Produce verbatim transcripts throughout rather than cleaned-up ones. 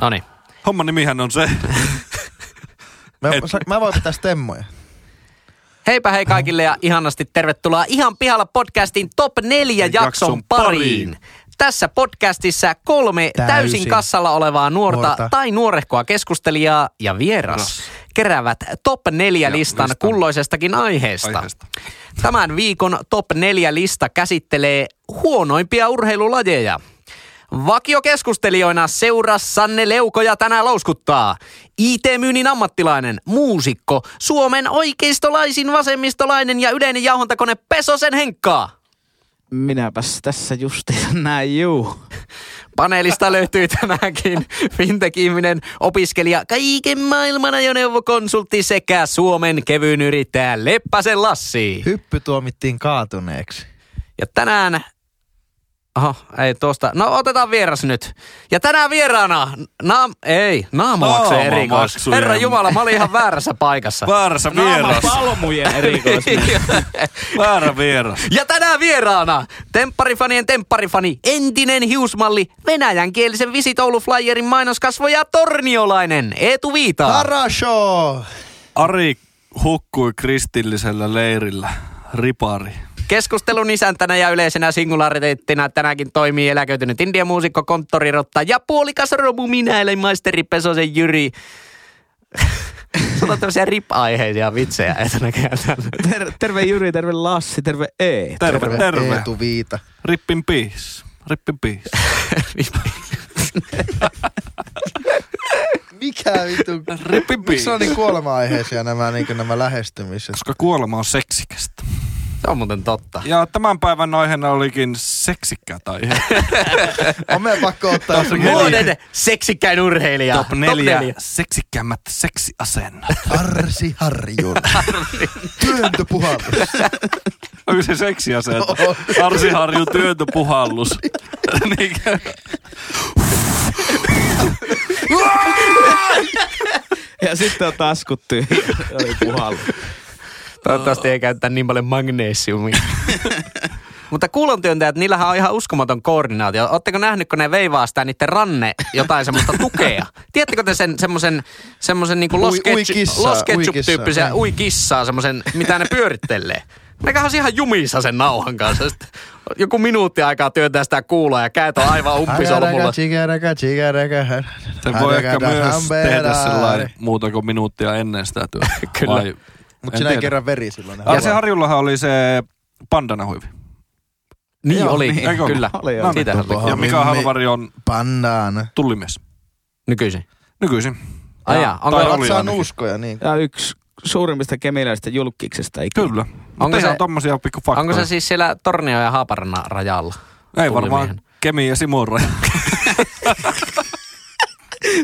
No niin. Homman nimihän on se. mä, mä voin pitää stemmoja. Heipä hei kaikille ja ihanasti tervetuloa Ihan pihalla podcastin top neljä jakson pariin. Tässä podcastissa kolme täysin, täysin kassalla olevaa nuorta, nuorta tai nuorehkoa keskustelijaa ja vieras no. keräävät top neljä listan listan. kulloisestakin aiheesta. aiheesta. Tämän viikon top neljä lista käsittelee huonoimpia urheilulajeja. Vakiokeskustelijoina seurassanne leukoja tänään lauskuttaa I T-myynnin ammattilainen, muusikko, Suomen oikeistolaisin, vasemmistolainen ja yleinen jauhontakone Pesosen Henkkaa. Minäpäs tässä justiinsa näin juu. Paneelista löytyy tänäänkin fintech-ihminen, opiskelija, kaiken maailman ajoneuvokonsultti sekä Suomen kevyyn yrittäjä Leppäsen Lassi. Hyppy tuomittiin kaatuneeksi. Ja tänään... Aha, ei tuosta. No otetaan vieras nyt. Ja tänään vieraana, naam, ei, naamamakseen Naama erikois. Herra Jumala, mä olin ihan väärässä paikassa. Väärässä vieras. Naamapalmujen erikois. Väärä vieras. Ja tänään vieraana, tempparifanien tempparifani, entinen hiusmalli, venäjänkielisen Visit Oulu Flyerin mainoskasvoja torniolainen, Eetu Viita. Harasho! Ari hukkui kristillisellä leirillä, ripari. Keskustelun isäntänä ja yleisenä singulariteettina tänäänkin toimii eläköitynyt indiamuusikko, konttorirotta ja puolikas robu minä, eli maisteri Pesosen Juri. Sanotaan tämmöisiä rip-aiheisia vitsejä, että näköjään tänne. Terve Juri, terve Lassi, terve Eetu. Terve, terve. Eetu Viita. Rippin piis. Rippin piis. Mikä vittu? Rippin piis. Miksi on niin kuolema-aiheisia nämä, niin kuin nämä lähestymiset? Koska kuolema on seksikästä. Se on muuten totta. Ja tämän päivän aiheena olikin seksikkäät aiheet. On meidän pakko ottaa. Vuoden seksikkäin urheilija. Top neljä. Seksikkäimmät seksiasennat. Arsi Harjun. Työntöpuhallus. Onko se seksiasento? No. Arsi Harjun työntöpuhallus. Niinkö? Ja sitten on taskut tyhjä. Oli puhallus. Toivottavasti ei käytetä niin paljon magneesiumia. Mutta kuulontyöntäjät, niillähän on ihan uskomaton koordinaatio. Ootteko nähnyt, kun ne veivaa sitä niiden ranne jotain semmoista tukea? Tiedättekö te sen semmoisen semmoisen niinku losketsup-tyyppisiä uikissaa, semmoisen, mitä ne pyörittelee? Näkähän on ihan jumissa sen nauhan kanssa. Joku minuutti aikaa työntää sitä kuuloa ja käet on aivan umpisolmulla. Se voi ehkä myös tehdä sellainen muuta kuin minuuttia ennen sitä työtä. Kyllä. Mutta sinä ei kerran veri silloin. Ja se Harjullahan oli se pandanahuivi. Niin joo, oli, niin, kyllä. Oli, oli. Siitä oli. Ja Mika Halvari on Pandana. Tullimies. Nykyisin. Nykyisin. Ai jaa, onko Ratsaan uskoja? Niin. Ja yksi suurimmista kemiläistä julkiksesta ikinä. Kyllä. Onko se, tommosia pikku faktoja. Onko se siis siellä Tornio- ja Haaparannan rajalla? Ei varmaan Kemi ja Simon rajalla.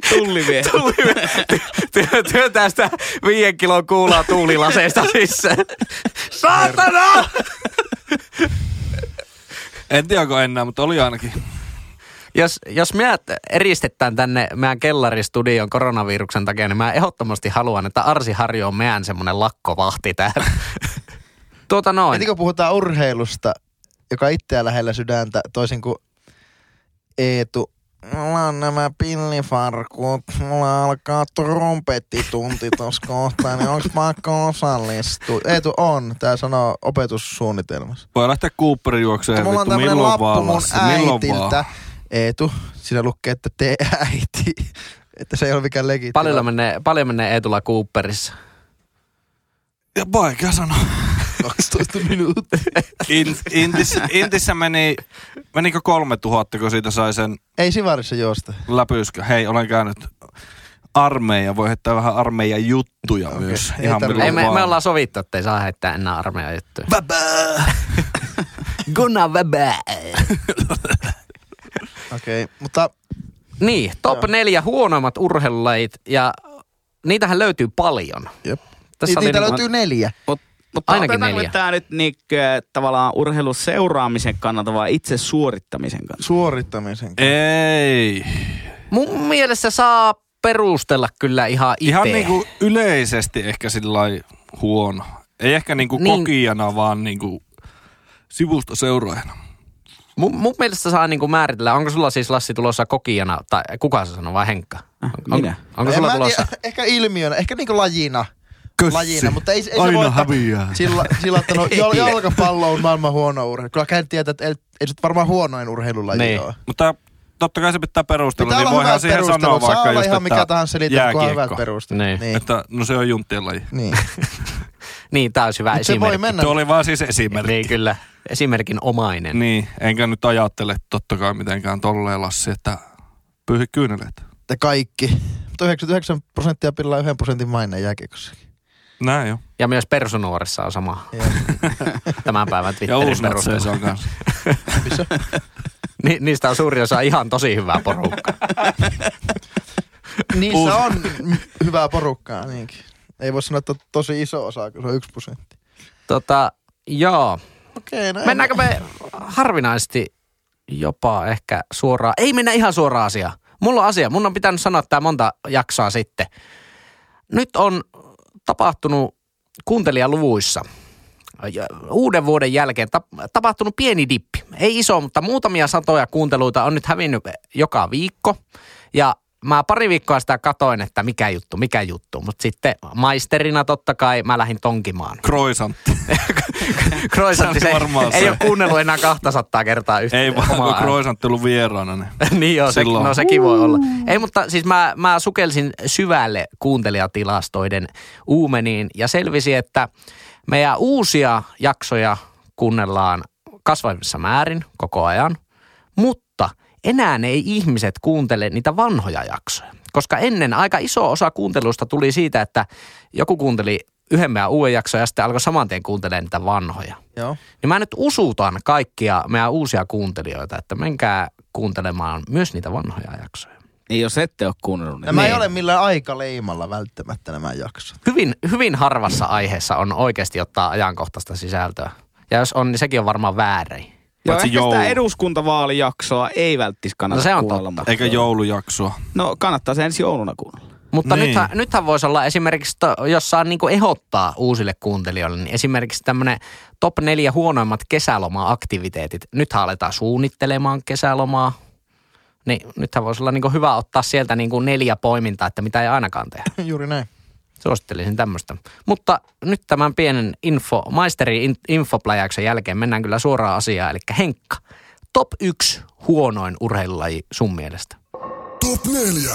Tullimiehet. Tullimiehet. Työntää sitä viien kilon kuulaa tuulilaseista sisään. Saatana! En tiedä, onko enää, mutta oli ainakin. Jos, jos me eristetään tänne meidän kellaristudioon koronaviruksen takia, niin mä ehdottomasti haluan, että Arsi Harjo on meidän semmoinen lakkovahti täällä. Tuota noin. Heti kun puhutaan urheilusta, joka itseä lähellä sydäntä, toisin kuin Eetu, mulla on nämä pillifarkut, mulla alkaa trumpettitunti tossa kohtaa, niin onks pakko osallistua? Eetu on, tää sanoo opetussuunnitelmassa. Voi lähteä Cooperin juokseen, milloin vaan. Mulla on tämmönen lappu mun äitiltä. Eetu, siinä lukee, että te äiti. Että se ei ole mikään legitimo. Paljon menee, paljon menee Eetulla Cooperissa? Ja vaikea sanoa. kaksitoista minuuttia. In, intis, intissä meni, menikö kolme tuhatta, kun siitä sai sen... Ei Sivarissa juosta. Läpyskä. Hei, olen käynyt armeija. Voi heittää vähän armeijan juttuja okay. myös. Ei, Ihan ei, me, me ollaan sovittu, että ei saa heittää enää armeijan juttuja. Väbää! Gonna väbää! Okei, okay, mutta... Niin, top neljä huonoimmat urheilulajit. Ja niitähän löytyy paljon. Jep. Tässä niitä oli, löytyy neljä. Ot, Mutta otetaanko tämä nyt niin, tavallaan urheilun seuraamisen kannalta vai itse suorittamisen kannalta? Suorittamisen kannalta. Ei. Mun mielestä saa perustella kyllä ihan itse. Ihan niinku yleisesti ehkä sillai huono. Ei ehkä niinku niin kokijana, vaan niinku sivusta seuraajana. Mun, mun mielestä saa niinku määritellä, onko sulla siis Lassi tulossa kokijana, tai kuka se sanoo, vai Henkka? On, on, onko sulla tulossa? Tiedä, ehkä ilmiönä, ehkä niinku lajina. Kössi. Lajina, mutta ei, ei aina se voi häviää. Sillä, sillä ottanut, jol, jalkapallo on maailman huono urheilu. Kyllä käyn tietää, että ei, ei se varmaan huonoin urheilulaji niin ole. Mutta totta kai se pitää perustella, pitää niin voihan siihen sanoa vaikka just, ihan mikä tahansa liittää, kun on hyvät perustelut. Niin. Niin. Että no se on junttien laji. Niin. Niin, täysi hyvä esimerkki. Se voi mennä. Tuo oli vaan siis esimerkki. Niin kyllä, esimerkin omainen. Niin, enkä nyt ajattele totta kai mitenkään tolleen Lassi, että pyyhi kyyneleet. Te kaikki. Mutta yhdeksänkymmentäyhdeksän prosenttia pillaa yhden prosentin maineen jääkiekossakin. Näin jo. Ja myös Persunuoressa on sama. Tämän päivän Twitterin perusteella. Ja se on kanssa. Ni, niistä on suurin osa ihan tosi hyvää porukkaa. Niissä on hyvää porukkaa niinkin. Ei voi sanoa, että tosi iso osa, kun se on yksi prosentti. Tota, joo. Okei, näin. Mennäänkö me harvinaisesti jopa ehkä suoraan? Ei mennä ihan suoraan asiaan. Mulla on asia. Mun on pitänyt sanoa tää monta jaksoa sitten. Nyt on tapahtunut kuuntelijaluvuissa uuden vuoden jälkeen tapahtunut pieni dippi. Ei iso, mutta muutamia satoja kuunteluita on nyt hävinnyt joka viikko. Ja mä pari viikkoa sitä katoin, että mikä juttu, mikä juttu. Mutta sitten maisterina totta kai mä lähdin tonkimaan. Kroisantti. Kroisantti se ei, ei ole kuunnellut enää kahtasataa kertaa yhtä. Ei vaan, kun Kroisantti ollut vieraana. Niin, niin joo, se, no sekin voi olla. Ei, mutta siis mä, mä sukelsin syvälle kuuntelijatilastoiden uumeniin ja selvisi, että meidän uusia jaksoja kuunnellaan kasvavissa määrin koko ajan, mutta enää ei ihmiset kuuntele niitä vanhoja jaksoja, koska ennen aika iso osa kuuntelusta tuli siitä, että joku kuunteli yhden meidän uuden jakson ja sitten alkoi saman tien kuuntelemaan niitä vanhoja. Joo. Niin mä nyt usutan kaikkia meidän uusia kuuntelijoita, että menkää kuuntelemaan myös niitä vanhoja jaksoja. Niin jos ette ole kuunnellut. Niin. Nämä ei ole millään aikaleimalla välttämättä nämä jaksot. Hyvin, hyvin harvassa aiheessa on oikeasti ottaa ajankohtaista sisältöä. Ja jos on, niin sekin on varmaan väärin. Joo, ehkä joulu. Sitä eduskuntavaalijaksoa ei välttis kannata no, kuunnella. Eikä joulujaksoa. No kannattaa se ensi jouluna kuunnella. Mutta niin. nythän, nythän voisi olla esimerkiksi, jos saa niin kuin ehdottaa uusille kuuntelijoille, niin esimerkiksi tämmöinen top neljä huonoimmat kesäloma-aktiviteetit. Nythän aletaan suunnittelemaan kesälomaa. Niin nythän voisi olla niin kuin hyvä ottaa sieltä niin kuin neljä poimintaa, että mitä ei ainakaan tehdä. Juuri näin. Suosittelisin tämmöistä. Mutta nyt tämän pienen info, maisterin infopläjäyksen jälkeen mennään kyllä suoraan asiaan. Eli Henkka, top yksi huonoin urheilulaji sun mielestä? Top neljä,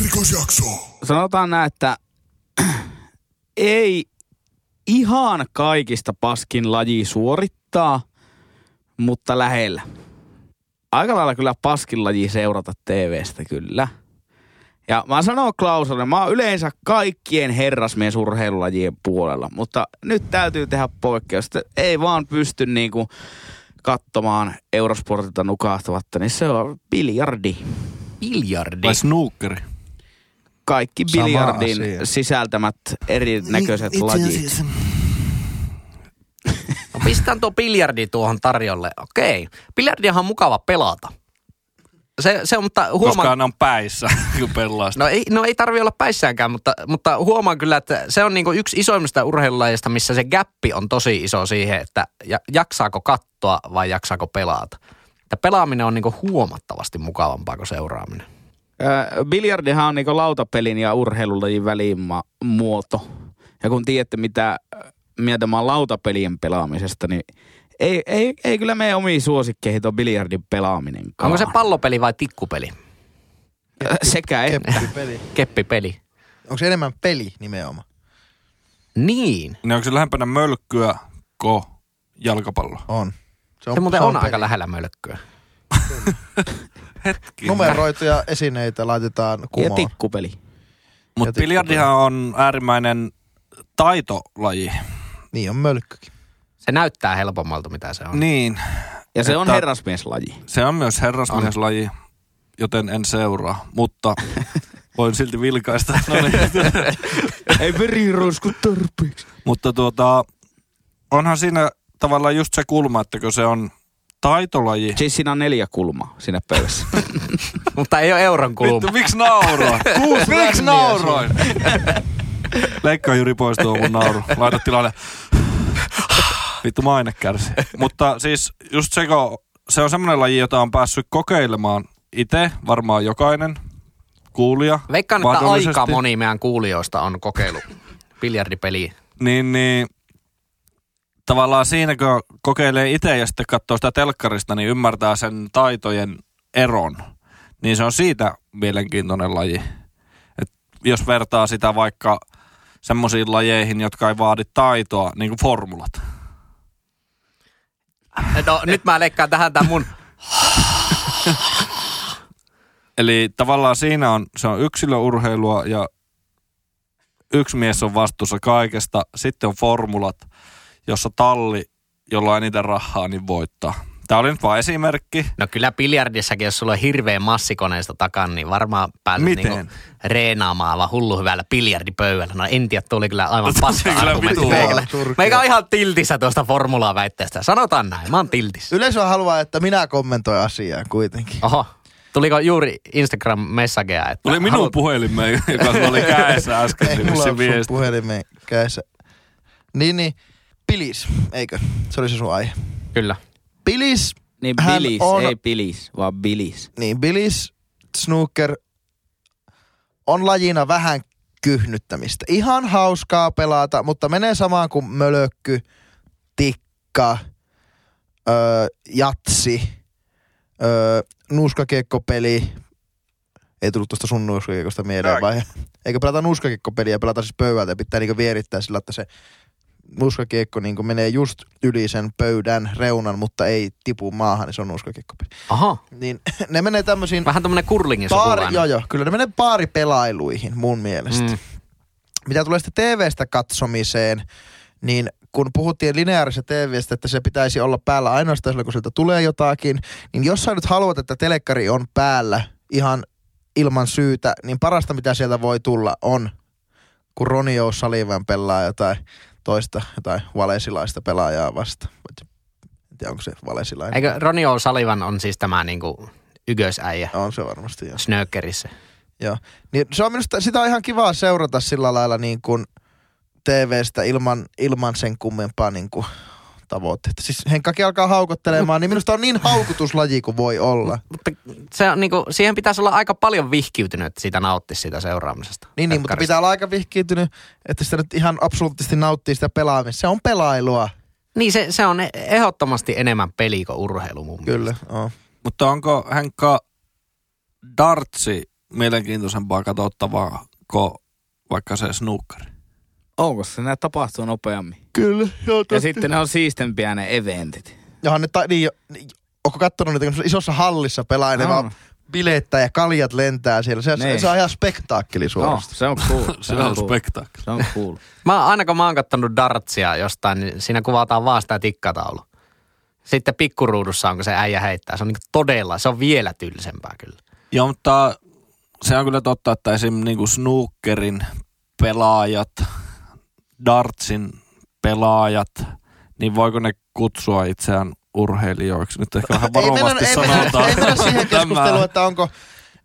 erikoisjakso. Sanotaan näin, että ei ihan kaikista paskin laji suorittaa, mutta lähellä. Aika lailla kyllä paskin laji seurata T V:stä kyllä. Ja mä sanon Klauselle, mä oon yleensä kaikkien herrasmies urheilulajien puolella, mutta nyt täytyy tehdä poikkeus. Ei vaan pysty niinku katsomaan Eurosportilta nukahtavatta, niin se on biljardi. Biljardi? Vai snookeri? Kaikki biljardin sisältämät erinäköiset Ni, lajit. No pistän tuo biljardi tuohon tarjolle. Okei. Biljardiahan on mukava pelata. Se, se on, mutta huomaan... Koska aina on päissä, kun pelaa sitä. No ei, no ei tarvitse olla päissäänkään, mutta, mutta huomaan kyllä, että se on niinku yksi isoimmista urheilulajista, missä se gäppi on tosi iso siihen, että jaksaako katsoa vai jaksaako pelata. Että pelaaminen on niinku huomattavasti mukavampaa kuin seuraaminen. Äh, biljardihan on niinku lautapelin ja urheilulajin välimuoto. Ja kun tiedätte, mitä mieltä mä oon lautapelien pelaamisesta, niin... Ei, ei, ei kyllä meidän omiin suosikkeihin tuo biljardin pelaaminenkaan. Onko se pallopeli vai tikkupeli? Keppi, Sekä että. Keppipeli. Keppipeli. Onko se enemmän peli nimenomaan? Niin. Ne onko se lähempänä mölkkyä kuin jalkapallo? On. Se, on, se muuten se on, on aika lähellä mölkkyä. Hetki. Numeroituja esineitä laitetaan kumoon. Ja tikkupeli. Mutta biljardihan on äärimmäinen taitolaji. Niin on mölkkykin. Se näyttää helpommalta, mitä se on. Niin. Ja se on herrasmieslaji. Se on myös herrasmieslaji, on. Joten en seuraa, mutta voin silti vilkaista. No niin. Ei veriroisku tarpeeksi. Mutta tuota, onhan siinä tavallaan just se kulma, ettäkö se on taitolaji. Siis siinä on neljä kulmaa siinä pöydässä. Mutta ei ole euron kulma. Vittu, miksi nauroin? Miksi nauroin? Leikkaa Juri pois tuo mun nauru. Laita tilalle. Vittu maine kärsii. Mutta siis just se, kun se on semmoinen laji, jota on päässyt kokeilemaan itse, varmaan jokainen kuulija. Veikkaan, että aika moni meidän kuulijoista on kokeillut biljardipeliä. Niin, niin tavallaan siinä, kun kokeilee itse ja sitten katsoo sitä telkkarista, niin ymmärtää sen taitojen eron. Niin se on siitä mielenkiintoinen laji. Et jos vertaa sitä vaikka semmoisiin lajeihin, jotka ei vaadi taitoa, niin kuin formulat. No nyt mä leikkaan tähän tämän mun. Eli tavallaan siinä on, se on yksilöurheilua ja yksi mies on vastuussa kaikesta. Sitten on formulat, jossa talli, jolla ei niitä rahaa, niin voittaa. Tämä oli nyt vaan esimerkki. No kyllä biljardissakin, jos sulla on hirveä massikoneista takana, niin varmaan pääset niinku reenaamaan vaan hullu hyvällä biljardipöydällä. No en tiedä, tuli kyllä aivan paska-argumentti. Meikä on ihan tiltissä tuosta formulaa väitteestä. Sanotaan näin, mä oon tiltissä. Yleisö haluaa, että minä kommentoin asiaa kuitenkin. Oho. Tuliko juuri Instagram-messageja? Että tuli minun haluat... puhelimeen, joka oli käessä äsken. Ei mulla ollut sun puhelimeen käessä. Niin, niin. Bilis, eikö? Se oli se sun aihe. Kyllä. Bilis. Niin bilis, on, ei bilis, vaan bilis. Niin bilis, snooker, on lajina vähän kyhnyttämistä. Ihan hauskaa pelata, mutta menee samaan kuin mölökky, tikka, öö, jatsi, öö, nuuskakiekkopeli. Ei tullut tuosta sun nuuskakiekosta mieleen vai? Eikö pelata nuuskakiekkopeliä, pelata siis pöydältä ja pitää niinku vierittää sillä, että se... Nuuskakiekko niin menee just yli sen pöydän reunan, mutta ei tipu maahan, niin se on nuuskakiekkopeli. Aha. Niin ne menee tämmöisiin... Vähän tämmöinen kurlingin sukulainen. Joo, joo. Kyllä ne menee baaripelailuihin mun mielestä. Mm. Mitä tulee sitten T V:stä katsomiseen, niin kun puhuttiin lineaarisesta T V:stä, että se pitäisi olla päällä ainoastaan silloin, kun sieltä tulee jotakin, niin jos sä nyt haluat, että telekkari on päällä ihan ilman syytä, niin parasta mitä sieltä voi tulla on, kun Ronnie O'Sullivan pelaa jotain... toista tai valesilaista pelaajaa vasta. En tiedä, onko se valesilainen. Eikö Ronnie O'Sullivan on siis tämä niinku ykösäijä? On se varmasti, joo. Snökerissä. Joo. Niin se on minusta, sitä on ihan kivaa seurata sillä lailla niin kuin T V:stä ilman, ilman sen kummempaa niin kuin tavoitteita. Siis Henkkakin alkaa haukottelemaan, niin minusta on niin haukutuslaji kuin voi olla. Mutta se on niin kuin, siihen pitäisi olla aika paljon vihkiytynyt, että siitä nauttisi siitä seuraamisesta. Niin, niin, mutta pitää olla aika vihkiytynyt, että sitä nyt ihan absoluuttisesti nauttii sitä pelaamista. Se on pelailua. Niin, se, se on ehdottomasti enemmän peli kuin urheilu mun Kyllä, mielestä. On. Mutta onko Henkka dartsi mielenkiintoisempaa katsottavaa kuin vaikka se snookeri? Onko se? Nämä tapahtuu nopeammin. Kyllä. Joo, ja sitten ne on siistempiä ne eventit. Johan ne, ta- niin jo, niin, onko kattonut niitä, kun isossa hallissa pelaa, ne vaan bilettää ja kaljat lentää siellä. Se, se, se on ihan spektaakkeli suorastaan. No, se on cool. se, se on, on cool. spektaakkeli. Se on cool. mä, aina kun mä oon kattonut dartsia jostain, niin siinä kuvataan vaan sitä tikkataulua. Sitten pikkuruudussa on, kun se äijä heittää. Se on niin todella, se on vielä tylsempää kyllä. Joo, mutta se on kyllä totta, että esimerkiksi niin kuin snookerin pelaajat... dartsin pelaajat, niin voiko ne kutsua itseään urheilijoiksi? Nyt ehkä vähän varovasti ei mennä, sanotaan. Ei mennä siihen keskusteluun, että onko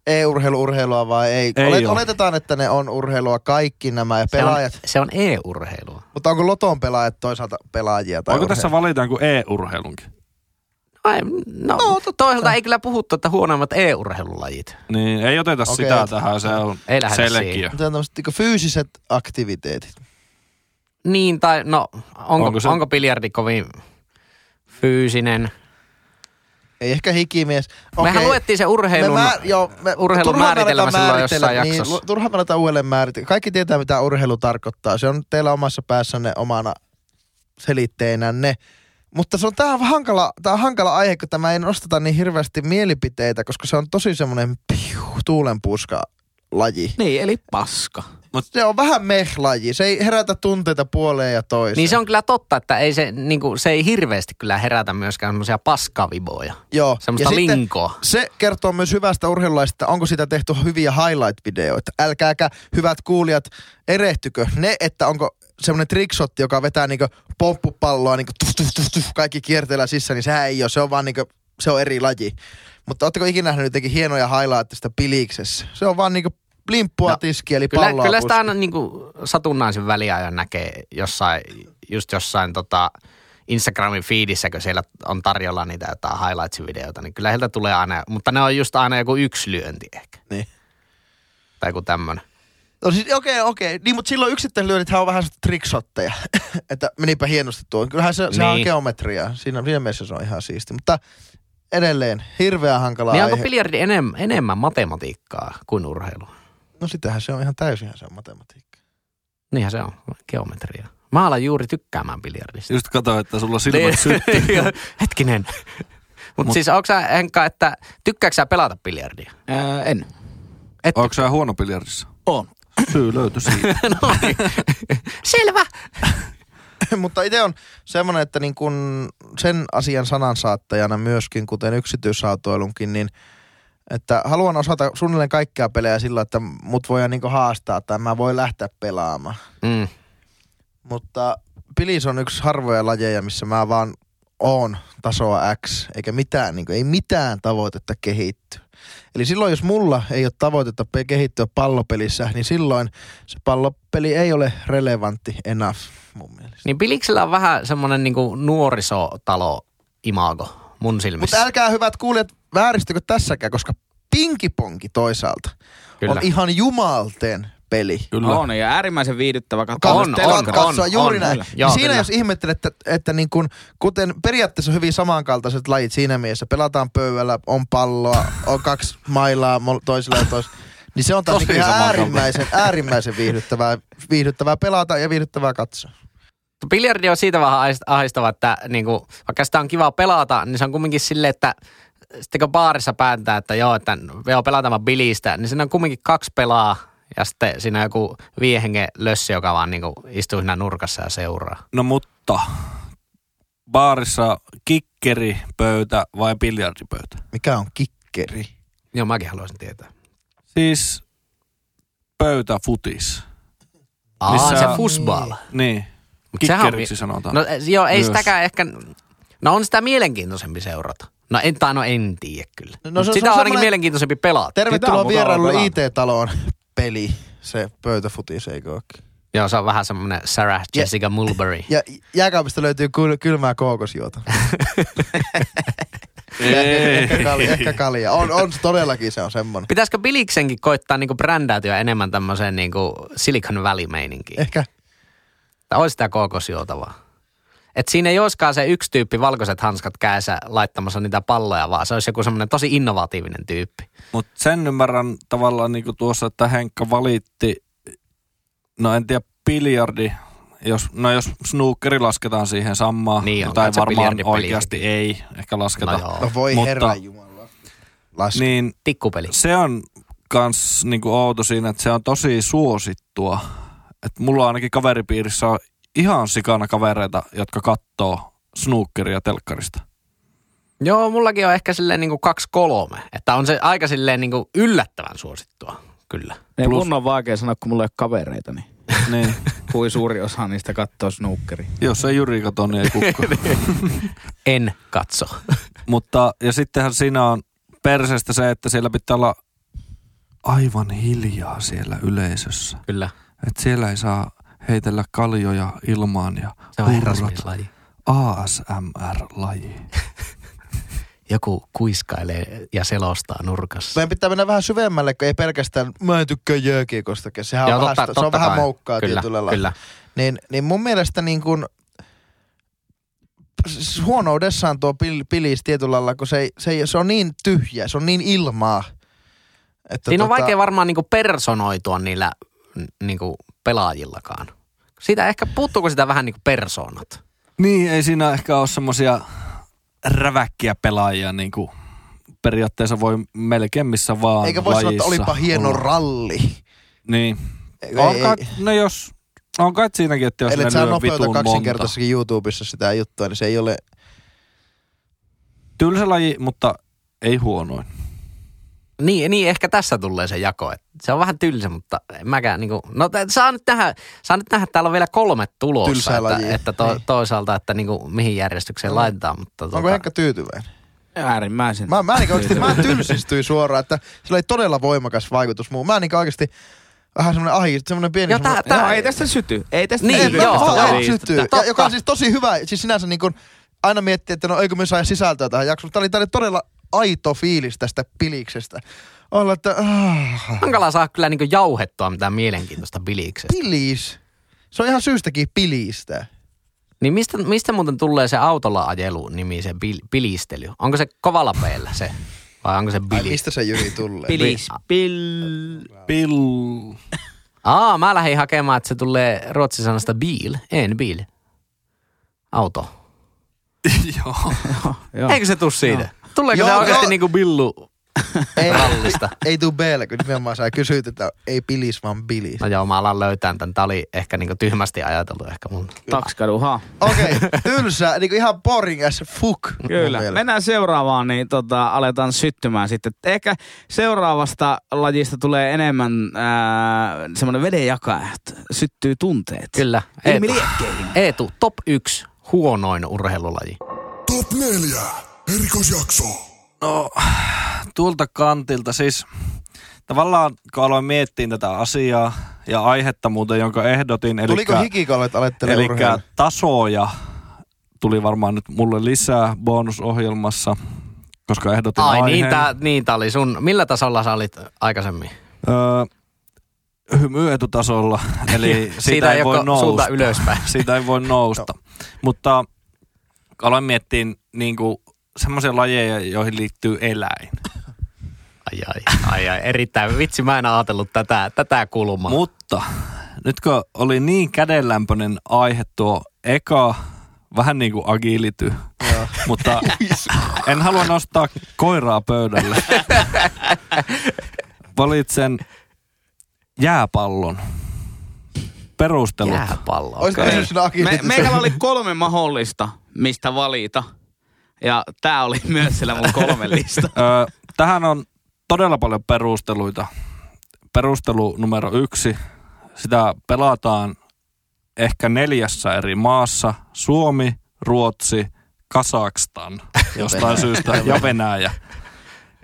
e-urheilu urheilua vai ei. ei Olet, oletetaan, että ne on urheilua kaikki nämä ja pelaajat. Se on, se on e-urheilua. Mutta onko loton pelaajat toisaalta pelaajia? Tai voiko urheilu? Tässä valitaan kuin e-urheilunkin? Ai, no, no toisaalta ei kyllä puhuttu, että huonommat e-urheilulajit. Niin, ei oteta okay, sitä et, tähän, se on selkeä. Mutta on tämmöiset fyysiset aktiviteetit. Niin, tai no, onko, onko, onko biljardi kovin fyysinen? Ei ehkä hikimies. Okei. Mehän luettiin se urheilun, me mä, joo, me, urheilun määritelmä silloin jossain niin, jaksossa. Turhaan me aletaan uudelleen määritellä. Kaikki tietää, mitä urheilu tarkoittaa. Se on teillä omassa päässänne omana selitteinänne. Mutta se on, tämä on hankala, tämä on hankala aihe, kun tämä ei nosteta niin hirveästi mielipiteitä, koska se on tosi semmoinen tuulenpuska laji. Niin, eli paska. Mut se on vähän meh-laji. Se ei herätä tunteita puoleen ja toiseen. Niin se on kyllä totta, että ei se, niinku, se ei hirveästi kyllä herätä myöskään semmoisia paskaviboja. Joo. Semmoista ja linkoa. Se kertoo myös hyvästä urheilulaisesta, onko sitä tehty hyviä highlight-videoita. Älkääkä, hyvät kuulijat, erehtykö ne, että onko semmoinen trickshot, joka vetää niinku pomppupalloa niinku tuff, tuff, tuff, tuff, kaikki kierteellä sissä, niin sehän ei ole. Se on vaan niinku, se on eri laji. Mutta ootteko ikinä nähnyt jotenkin hienoja highlightista piliksessä? Se on vaan niinku limppua no, tiski, eli kyllä, palloa. Kyllä sitä aina niin kuin satunnaisen väliajan näkee jossain, just jossain tota, Instagramin feedissäkö siellä on tarjolla niitä jotain highlights-videoita, niin kyllä heiltä tulee aina, mutta ne on just aina joku yksi lyönti ehkä. Niin. Tai joku tämmönen. No siis okei, okay, okei. Okay. Niin, mutta silloin yksittäin lyönnithän on vähän trickshotteja, että menipä hienosti tuo. Kyllähän se, se niin. on geometriaa. Siinä, siinä mielessä se on ihan siisti, mutta edelleen hirveän hankala niin aihe. Niin onko biljardi enem, enemmän matematiikkaa kuin urheilu? No sitähän se on ihan täysinhän se on matematiikka. Niinhän se on, geometriaa. Mä alan juuri tykkäämään biljardista. Just katsoin, että sulla silmät syttyy. Hetkinen. Mutta Mut. siis onko sä, Henkka, että tykkääks sä pelata biljardia? Ää, en. Et... Onko sä huono biljardissa? On. Syy löytyi siitä. No, selvä. Mutta itse on semmoinen, että niin kun sen asian sanansaattajana myöskin, kuten yksityisautoilunkin, niin että haluan osata suunnilleen kaikkia pelejä sillä, että mut voidaan niin haastaa tai mä voin lähteä pelaamaan. Mm. Mutta bilis on yksi harvoja lajeja, missä mä vaan oon tasoa X, eikä mitään, niin kuin, ei mitään tavoitetta kehittyä. Eli silloin, jos mulla ei ole tavoitetta kehittyä pallopelissä, niin silloin se pallopeli ei ole relevantti enough mun mielestä. Niin biliksellä on vähän semmoinen niin kuin nuorisotalo-imago mun silmissä. Mutta älkää hyvät kuulijat, vääristikö tässäkään, koska pinkiponki toisaalta Kyllä. on ihan jumalten peli. Kyllä. On, ja äärimmäisen viihdyttävä katsoa. On, on, katsoa, on, juuri on, näin. On, joo, siinä kyllä. Jos ihmettelet, että, että niin kun, kuten periaatteessa hyvin samankaltaiset lajit siinä mielessä, pelataan pöydällä, on palloa, on kaksi mailaa toisella ja toisella, niin se on taas niin ihan äärimmäisen, äärimmäisen viihdyttävää, viihdyttävää pelata ja viihdyttävää katsoa. Biljardi on siitä vähän ahistava, että niin kun, vaikka sitä on kiva pelata, niin se on kumminkin silleen, että sitten kun baarissa päättää, että joo, että joo, pelataan bilistä, niin siinä on kumminkin kaksi pelaa, ja sitten siinä joku viihengen lössi, joka vaan niin istuu siinä nurkassa ja seuraa. No mutta, baarissa kikkeripöytä vai biljardipöytä? Mikä on kikkeri? Joo, mäkin haluaisin tietää. Siis pöytäfutis. Aa, missä... se fussball. Niin, kikkeriksi on... sanotaan. No joo, ei Myös. sitäkään ehkä, no on sitä mielenkiintoisempi seurata. No en, tai no en tiedä kyllä. No, se, sitä on, on ainakin mielenkiintoisempi pelata. Tervetuloa vierailulle I T-taloon. Peli, se pöytäfutis, eikö ookin? Joo, se on vähän semmoinen Sarah Jessica ja, Mulberry. Ja jääkaapista löytyy kyl, kylmää kookosjuota. ehkä, kalja, ehkä kalja. On, on todellakin se on semmoinen. Pitäisikö biliksenkin koittaa niinku brändäytyä enemmän tämmöiseen niinku Silicon Valley-meininkiin? Ehkä. Tai olisi sitä kookosjuota vaan. Että siinä ei olisikaan se yksi tyyppi valkoiset hanskat kädessä laittamassa niitä palloja, vaan se olisi joku semmoinen tosi innovatiivinen tyyppi. Mutta sen ymmärrän tavallaan niin kuin tuossa, että Henkka valitti, no en tiedä, biljardi, jos, no jos snookeri lasketaan siihen samaan, niin tai varmaan oikeasti ei ehkä lasketa. No, no voi herra jumala. Niin, tikkupeli. Se on kans niin kuin outo siinä, että se on tosi suosittua. Että mulla ainakin kaveripiirissä on ihan sikana kavereita, jotka kattoo snookeria telkkarista. Joo, mullakin on ehkä silleen niinku kaksi kolme. Että on se aika silleen niinku yllättävän suosittua, kyllä. Ei Plus... mun on vaikea sanoa, kun mulla ei ole kavereita, niin, niin. Kui suuri osa niistä kattoo snookeria. Jos ei Juri katso, niin ei kukka. En katso. Mutta, ja sittenhän siinä on perseestä se, että siellä pitää olla aivan hiljaa siellä yleisössä. Kyllä. Että siellä ei saa... heitellä kaljoja ilmaan ja urrat. A S M R-laji. Joku kuiskailee ja selostaa nurkassa. Meidän pitää mennä vähän syvemmälle, kun ei pelkästään, mä en tykkää jääkiekosta. Sehän Joo, on, totta, vasta, totta se on totta vähän moukkaa tietyllä lailla. Niin, niin mun mielestä niin kuin, siis huonoudessaan tuo pil, pilis tietyllä lailla, kun se, se, se on niin tyhjä, se on niin ilmaa. Että siinä tota... on vaikea varmaan niin kuin personoitua niillä... niinku pelaajillakaan. Siitä ehkä, puuttuuko sitä vähän niinku persoonat? Niin, ei siinä ehkä ole semmosia räväkkiä pelaajia niinku periaatteessa voi melkein missä vaan. Eikä voi lajissa sanoa, että olipa hieno olla. Ralli. Niin. Ei, on ei, kai, ei. No jos, on kai siinäkin, että jos Eli ne lyö vitun monta. Eli sä nopeuta kaksinkertaisessakin YouTubessa sitä juttua, niin se ei ole... tylsä laji, mutta ei huonoin. Niin, niin, ehkä tässä tulee se jako. Se on vähän tylsä, mutta en mäkään niinku... No saa nyt nähdä, saa nyt nähdä täällä on vielä kolme tulossa, että, että to, toisaalta, että niinku mihin järjestykseen no. laitetaan. Mutta onko tuota... Henkka tyytyväinen? Äärimmäisen. Mä, mä, mä, oikeasti, mä tylsistyin suoraan, että sillä ei todella voimakas vaikutus muu. Mä niin oikeasti vähän semmoinen ahi, semmoinen pieni... Joo, semmoinen... Tää, tää... Ei tästä syty. Ei tästä niin, syty. Joo, sytyy. Joka on siis tosi hyvä. Siis sinänsä niin kuin aina miettii, että no eikö me saa sisältöä tähän jaksoon. Tää oli, tää oli todella aito fiilis tästä biliksestä. Olla, että... Hankalaa saa kyllä niin kuin jauhettua mitään mielenkiintoista biliksestä. Bilis? Se on ihan syystäkin bilistä. Niin mistä, mistä muuten tulee se autolla ajeluun nimi, se bil, bilistely? Onko se kovalla peellä se? Vai onko se bilis? Ai mistä se Jyri tulee? Bilis. Bil. Bil. Aa, mä lähdin hakemaan, että se tulee ruotsisanasta bil. En bil. Auto. Joo. Eikö se tuu siitä? Tuleeko se oikeasti niinku billu? Ei, ei tuu B-llä, kun nimenomaan sä kysyit, että ei bilis, vaan bilis. No joo, mä alan löytään tän. Tää oli ehkä niinku tyhmästi ajatellut ehkä mun. Takskaduhaa. Okei, okay, tylsä, niinku ihan boring as fuck. Kyllä, mennään seuraavaan, niin tota, aletaan syttymään sitten. Ehkä seuraavasta lajista tulee enemmän äh, semmonen vedenjakaja, että syttyy tunteet. Kyllä. Eetu, Eetu top yksi huonoin urheilulaji. Top neljä, erikoisjakso. No, tuolta kantilta siis tavallaan kun aloin miettiä tätä asiaa ja aihetta muuten, jonka ehdotin. Elikkä, tuliko hikikaloit alettelemaan urheilua? Elikkä tasoja tuli varmaan nyt mulle lisää bonusohjelmassa, koska ehdotin Ai, aiheen. Niin, tää, niin tää oli sun. Millä tasolla sä olit aikaisemmin? Öö, hymyetutasolla, eli siitä ei voi nousta. Ylöspäin. Siitä ei voi nousta. Mutta aloin miettiä niinku... Semmoisia lajeja, joihin liittyy eläin. Ai ai, ai ai, erittäin. Vitsi, mä en ajatellut tätä, tätä kulmaa. Mutta nyt kun oli niin kädenlämpöinen aihe tuo eka, vähän niin kuin agility, mutta en halua nostaa koiraa pöydälle. Valitsen jääpallon. Perustelut. Jääpallon, okei. Okay. Me, meikällä oli kolme mahdollista, mistä valita. Ja tää oli myös sillä mun kolmen lista. Tähän on todella paljon perusteluita. Perustelu numero yksi. Sitä pelataan ehkä neljässä eri maassa. Suomi, Ruotsi, Kazakstan jostain syystä ja Venäjä.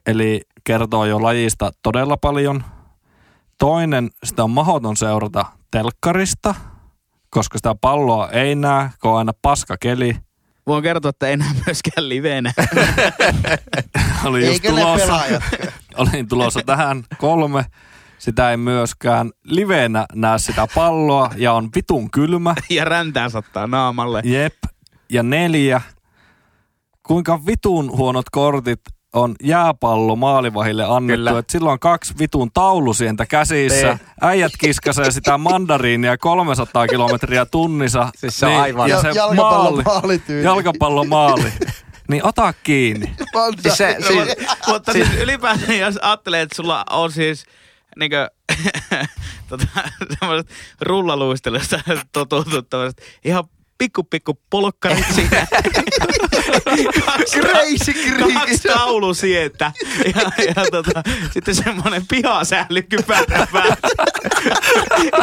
Eli kertoo jo lajista todella paljon. Toinen, sitä on mahdoton seurata telkkarista, koska sitä palloa ei näe, kun on aina paskakeli. Voin kertoa, että enää myöskään livenä. Olin just tulossa, olin tulossa tähän kolme. Sitä ei myöskään livenä näe sitä palloa ja on vitun kylmä. Ja räntää sattaa naamalle. Jep. Ja neljä. Kuinka vitun huonot kortit on jääpallo maalivahille annettu. Et silloin on kaksi vitun taulusientä käsissä. Tee. Äijät kiskasee sitä mandariinia kolmesataa kilometriä tunnissa. Siis se on niin, aivan. Ja se jalkapallo maali. Jalkapallo maali. Niin ota kiinni. Siis se, siis, mutta siis ylipäätään jos ajattelee, että sulla on siis... Niinkö tota, semmoiset rullaluistelusta totutut tämmöiset ihan... Pikku pikku polkkarit siinä. Crazy kriikki. Kaksi taulu sieltä. Ja, ja tota, sitten semmoinen pihasählykky päällä päällä.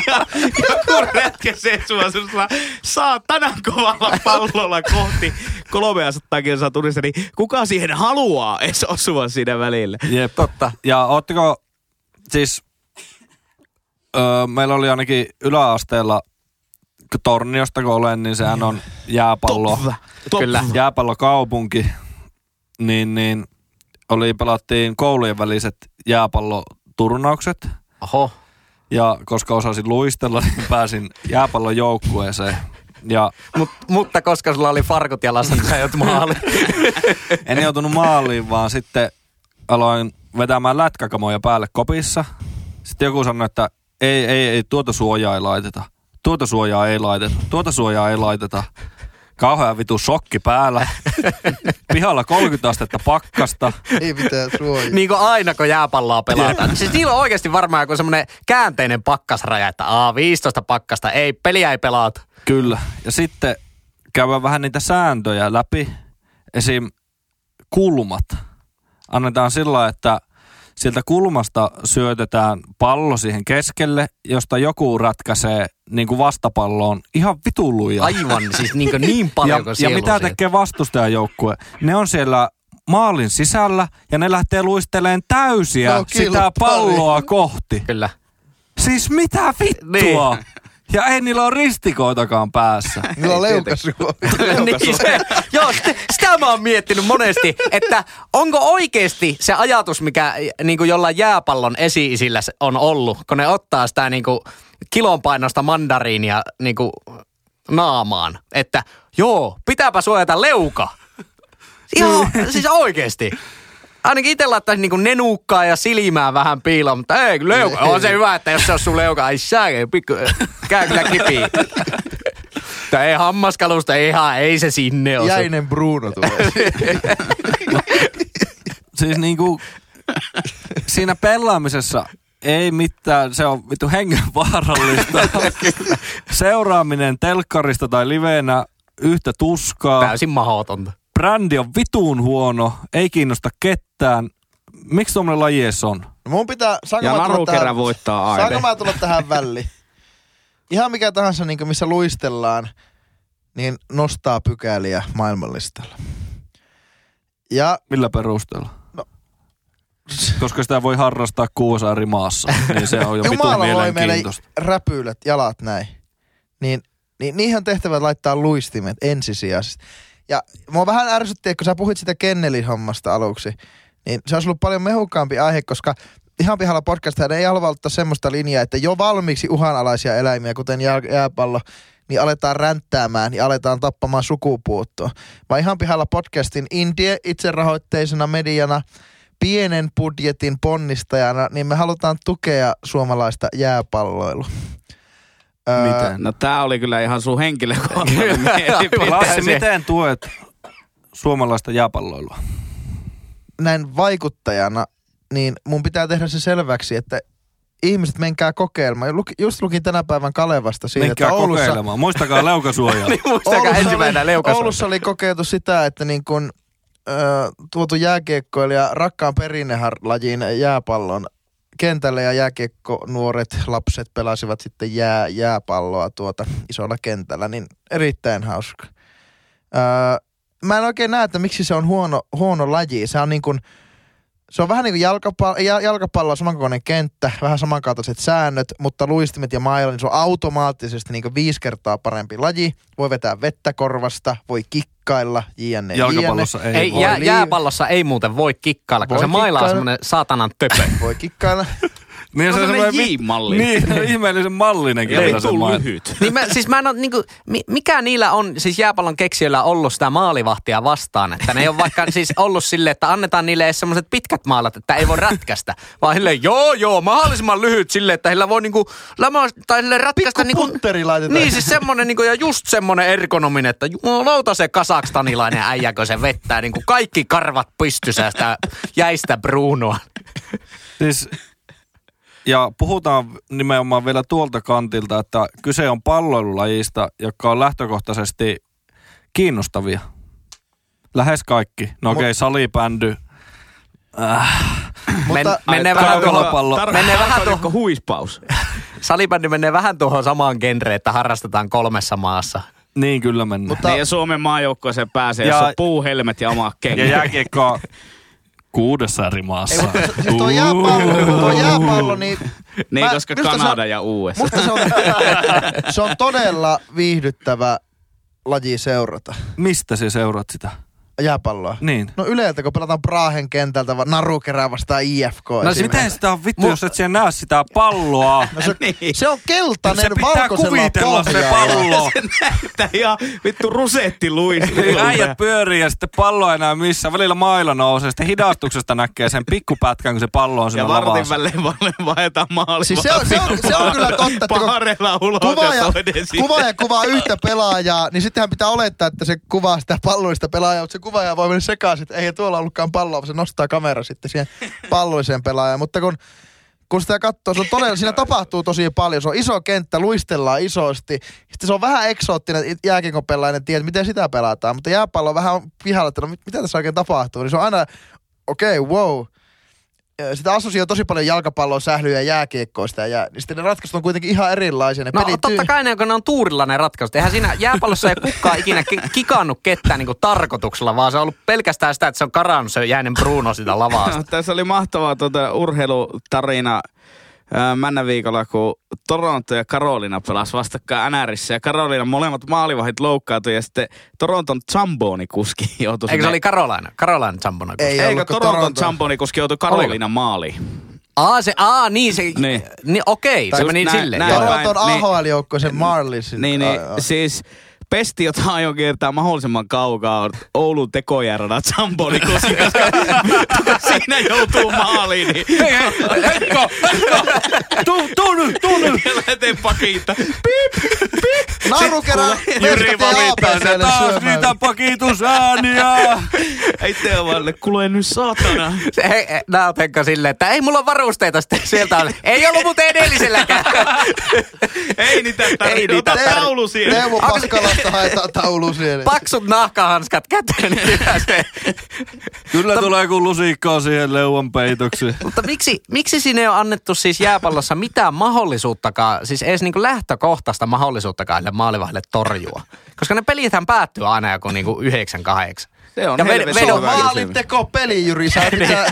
Ja joku rätkäsee sua semmoisella saatanan kovalla pallolla kohti kolmesataa kilometriä tunnissa, niin kuka siihen haluaa edes osua siinä välillä? Jep, totta. Ja ootteko, siis öö, meillä oli ainakin yläasteella Torniosta kun olen, niin sehän on jääpallo. Topva. Topva. Kyllä. Jääpallokaupunki. Niin, niin oli, pelattiin koulujen väliset jääpalloturnaukset. Oho. Ja koska osasin luistella, niin pääsin jääpallojoukkueeseen. Ja... Mut, mutta koska sulla oli farkut jalassa, niin sä jout maaliin. En joutunut maaliin, vaan sitten aloin vetämään lätkäkamoja päälle kopissa. Sitten joku sanoi, että ei, ei, ei tuota suojaa ei laiteta. Tuota suojaa ei laiteta, tuota suojaa ei laiteta. Kauhean vitu shokki päällä. Pihalla kolmekymmentä astetta pakkasta. Ei mitään suojaa. Niin kuin aina, kun jääpalloa pelataan. Siis niillä on oikeasti varmaan joku semmoinen käänteinen pakkasraja, että aa, viisitoista pakkasta, ei, peliä ei pelata. Kyllä. Ja sitten käydään vähän niitä sääntöjä läpi. Esim. Kulmat. Annetaan sillä, että sieltä kulmasta syötetään pallo siihen keskelle, josta joku ratkaisee niin kuin vastapalloon ihan vituluja. Aivan, siis niin, niin paljon kuin siellä. Ja mitä tekee vastustajajoukkue? Ne on siellä maalin sisällä ja ne lähtee luisteleen täysiä no, sitä palloa kohti. Kyllä. Siis mitä vittua? Niin. Ja ei niillä ole ristikoitakaan päässä. Niillä on leukasuoja. Niin se, joo, sitä, sitä mä oon miettinyt monesti, että onko oikeasti se ajatus, mikä niin kuin jollain jääpallon esi-isillä on ollut, kun ne ottaa sitä niin kuin kilon painosta mandariinia niin kuin naamaan, että joo, pitääpä suojata leuka. Joo, siis oikeasti. Ainakin itse laittaisi niinku nenukkaa ja silmää vähän piiloon, mutta ei kyllä leuka. On se hyvä, että jos se on sun leuka, ai sääkö, pikku, käy kyllä kipiin. Mutta ei hammaskalusta, eihän, ei se sinne ole. Jäinen Bruno tulee. Siis niinku, siinä pelaamisessa ei mitään, se on vittu hengenvaarallista. Seuraaminen telkkarista tai liveenä yhtä tuskaa. Täysin mahdotonta. Brändi on vituun huono, ei kiinnosta ketään. Miksi tuommoinen lajies on? No mun pitää, ja narukerä voittaa aina. Saanko mä tulla tähän väliin? Ihan mikä tahansa, niin missä luistellaan, niin nostaa pykäliä maailmanlistalla. Ja millä perusteella? No. Koska sitä voi harrastaa kuussa eri maassa, niin se on jo vitun mielenkiintoista. Jumala räpyylät, jalat näin. Niin, niin, niihin on tehtävä laittaa luistimet ensisijaisesti. Ja mua vähän ärsytti, kun sä puhuit sitä kennelin hommasta aluksi, niin se olisi ollut paljon mehukkaampi aihe, koska ihan pihalla podcastia ei halua ottaa semmoista linjaa, että jo valmiiksi uhanalaisia eläimiä, kuten jääpallo, niin aletaan ränttäämään, niin aletaan tappamaan sukupuuttoa. Vaan ihan pihalla podcastin indie itserahoitteisena mediana, pienen budjetin ponnistajana, niin me halutaan tukea suomalaista jääpalloilua. Miten? No tää oli kyllä ihan sun henkilökohtainen. Lassi, miten tuet suomalaista jääpalloilua? Näin vaikuttajana, niin mun pitää tehdä se selväksi, että ihmiset menkää kokeilemaan. Luk, just lukin tänä päivän Kalevasta siitä, menkää että Oulussa... kokeilemaan. Muistakaa leukasuojaa. Niin, muistakaa Oulussa ensimmäinen leukasuojaa. Oulussa oli kokeiltu sitä, että niin kun, ö, tuotu jääkiekkoilija rakkaan perinnelajin jääpallon kentälle ja jääkiekko nuoret lapset pelasivat sitten jää, jääpalloa tuota isolla kentällä, niin erittäin hauska. Öö, mä en oikein näe, että miksi se on huono, huono laji. Se on, niin kuin, se on vähän niin kuin jalkapallo, jalkapallo on samankokoinen kenttä, vähän samankaltaiset säännöt, mutta luistimet ja mailla, niin se on automaattisesti niin kuin viisi kertaa parempi laji. Voi vetää vettä korvasta, voi kikkailla, jne. Jalkapallossa jne. ei voi. Jää, jääpallossa ei muuten voi kikkailla, voi koska kikkailla. Mailla on semmoinen saatanan töpö. Voi kikkailla. Niin se on semmoinen J-malli. Niin, no, ihmeellisen mallinen kyllä se maali. Lyhyt. Niin mä, siis mä en oo niinku, mikä niillä on, siis jääpallon keksijöillä ollut sitä maalivahtia vastaan, että ne ei ole vaikka siis ollut silleen, että annetaan niille edes semmoiset pitkät maalat, että ei voi rätkästä. Vaan silleen, joo joo, mahdollisimman lyhyt silleen, että heillä voi niinku, tai silleen rätkästä niinku. Pikku putteri laitetaan. Niin siis semmonen niinku, ja just semmonen ergonominen, että lauta se kasakstanilainen äijä, kun se vettää niinku kaikki karvat pystyssä sitä jäistä Brunoa. Siis... Ja puhutaan nimenomaan vielä tuolta kantilta, että kyse on palloilulajista, jotka on lähtökohtaisesti kiinnostavia. Lähes kaikki. No okei, okay, salibändy. Äh. Men, menee vähän tuohon. Menee vähän tuohon huispaus. Salibändy menee vähän tuohon samaan genreen, että harrastetaan kolmessa maassa. Niin kyllä mennään. Mutta niin ja Suomen maajoukkueeseen pääsee, ja, jos on puuhelmet ja oma kengät. Ja jääkiekkoa. Kuudessa eri maassa. Ei, mutta se, tuo jääpallo, tuo jääpallo, niin... Niin, mä, koska Kanada on, ja U S A. Musta se on, se on todella viihdyttävä laji seurata. Mistä se seuraat sitä? Jääpalloa? Niin. No Yleltä, kun pelataan Brahen kentältä, narukerää vastaan I F K. No miten sitä on vittu, Mut... jos et siellä näe sitä palloa? No se, niin. Se on keltainen valkoisella pohjalla. Se pitää kuvitella se pallo. Se näyttää ihan vittu rusettiluistelulta. Äijät pyörii ja sitten pallo enää missään. Välillä maila nousee. Sitten hidastuksesta näkee sen pikkupätkän, kun se pallo on siinä lavassa. Ja vartin välein vaetaan maaliin. Siis se, on, se, on, se on kyllä totta, että kun kuvaaja, kuvaaja kuvaa yhtä pelaajaa, niin sittenhän pitää olettaa, että se kuvaa sitä palloista pelaajaa, mutta se kuvaaja voi mennä sekaisin, että ei tuolla ollutkaan palloa, vaan se nostaa kamera sitten siihen palloiseen pelaajaan. Mutta kun, kun sitä katsoo, se on todella, siinä tapahtuu tosi paljon. Se on iso kenttä, luistellaan isosti. Sitten se on vähän eksoottinen jääkiekon pelaajien tiedä, miten sitä pelataan. Mutta jääpallo on vähän pihalla, että no, mitä tässä oikein tapahtuu. Niin se on aina, okei, okay, wow. Sitä asosioi tosi paljon jalkapalloa, sählyä ja jääkiekkoa sitä. Ja sitten ne ratkaisut on kuitenkin ihan erilaisia. Ne no pelit... totta kai ne, kun ne on tuurilla ne ratkaisut. Eihän siinä jääpallossa ei kukaan ikinä kikannut ketään niin tarkoituksella, vaan se on ollut pelkästään sitä, että se on karannut se jäinen Bruno sitä lavasta. Tässä oli mahtavaa tuota urheilutarina mennä viikolla, kun Toronto ja Carolina pelasi vastakkain N R:ssä ja Carolina molemmat maalivahit loukkaantui ja sitten Toronton Zamboni-kuski joutui... Eikö se oli Carolina? Carolina Zamboni-kuski? Eikö Toronton Zamboni-kuski joutui Carolina maaliin? Aa, se, aa, niin se, niin. Ni, okei, tai se meni nä, silleen. Toronton A H L-joukko, se Marlies. Niin, niin, siis... Pesti, jota aion kiertää mahdollisimman kaukaa Oulun tekojärjellä Zamboni, koska siinä joutuu maaliin. Niin... Henkko! Henkko! Tuu, tuu nyt! Tuu nyt! Lähetään pakiitta. Piip! Piip! Nauru kerran! Jyri valittaa se taas niitä pakitusääniä! Ei tee vaan, kuule nyt satana. Nää oot Henkka silleen, että ei mulla varusteita sitten sieltä on. Ei ollut muuten edelliselläkään. Ei niitä tarvitse. Ota taulu siihen. Teemu Paskala. Haetaan taulu siihen. Paksut nahkahanskat käteen. Kyllä Mutta, tulee kun lusikkaa siihen leuan peitoksi. Mutta miksi, miksi sinne ei ole annettu siis jääpallossa mitään mahdollisuuttakaan, siis edes niinku lähtökohtaista mahdollisuuttakaan niille maalivahdille torjua? Koska ne pelithän päättyy aina joku niinku yhdeksän kahdeksan. Se on helvetin ve- hyvä. Maalinteko peli, Jyri. Sä pitää...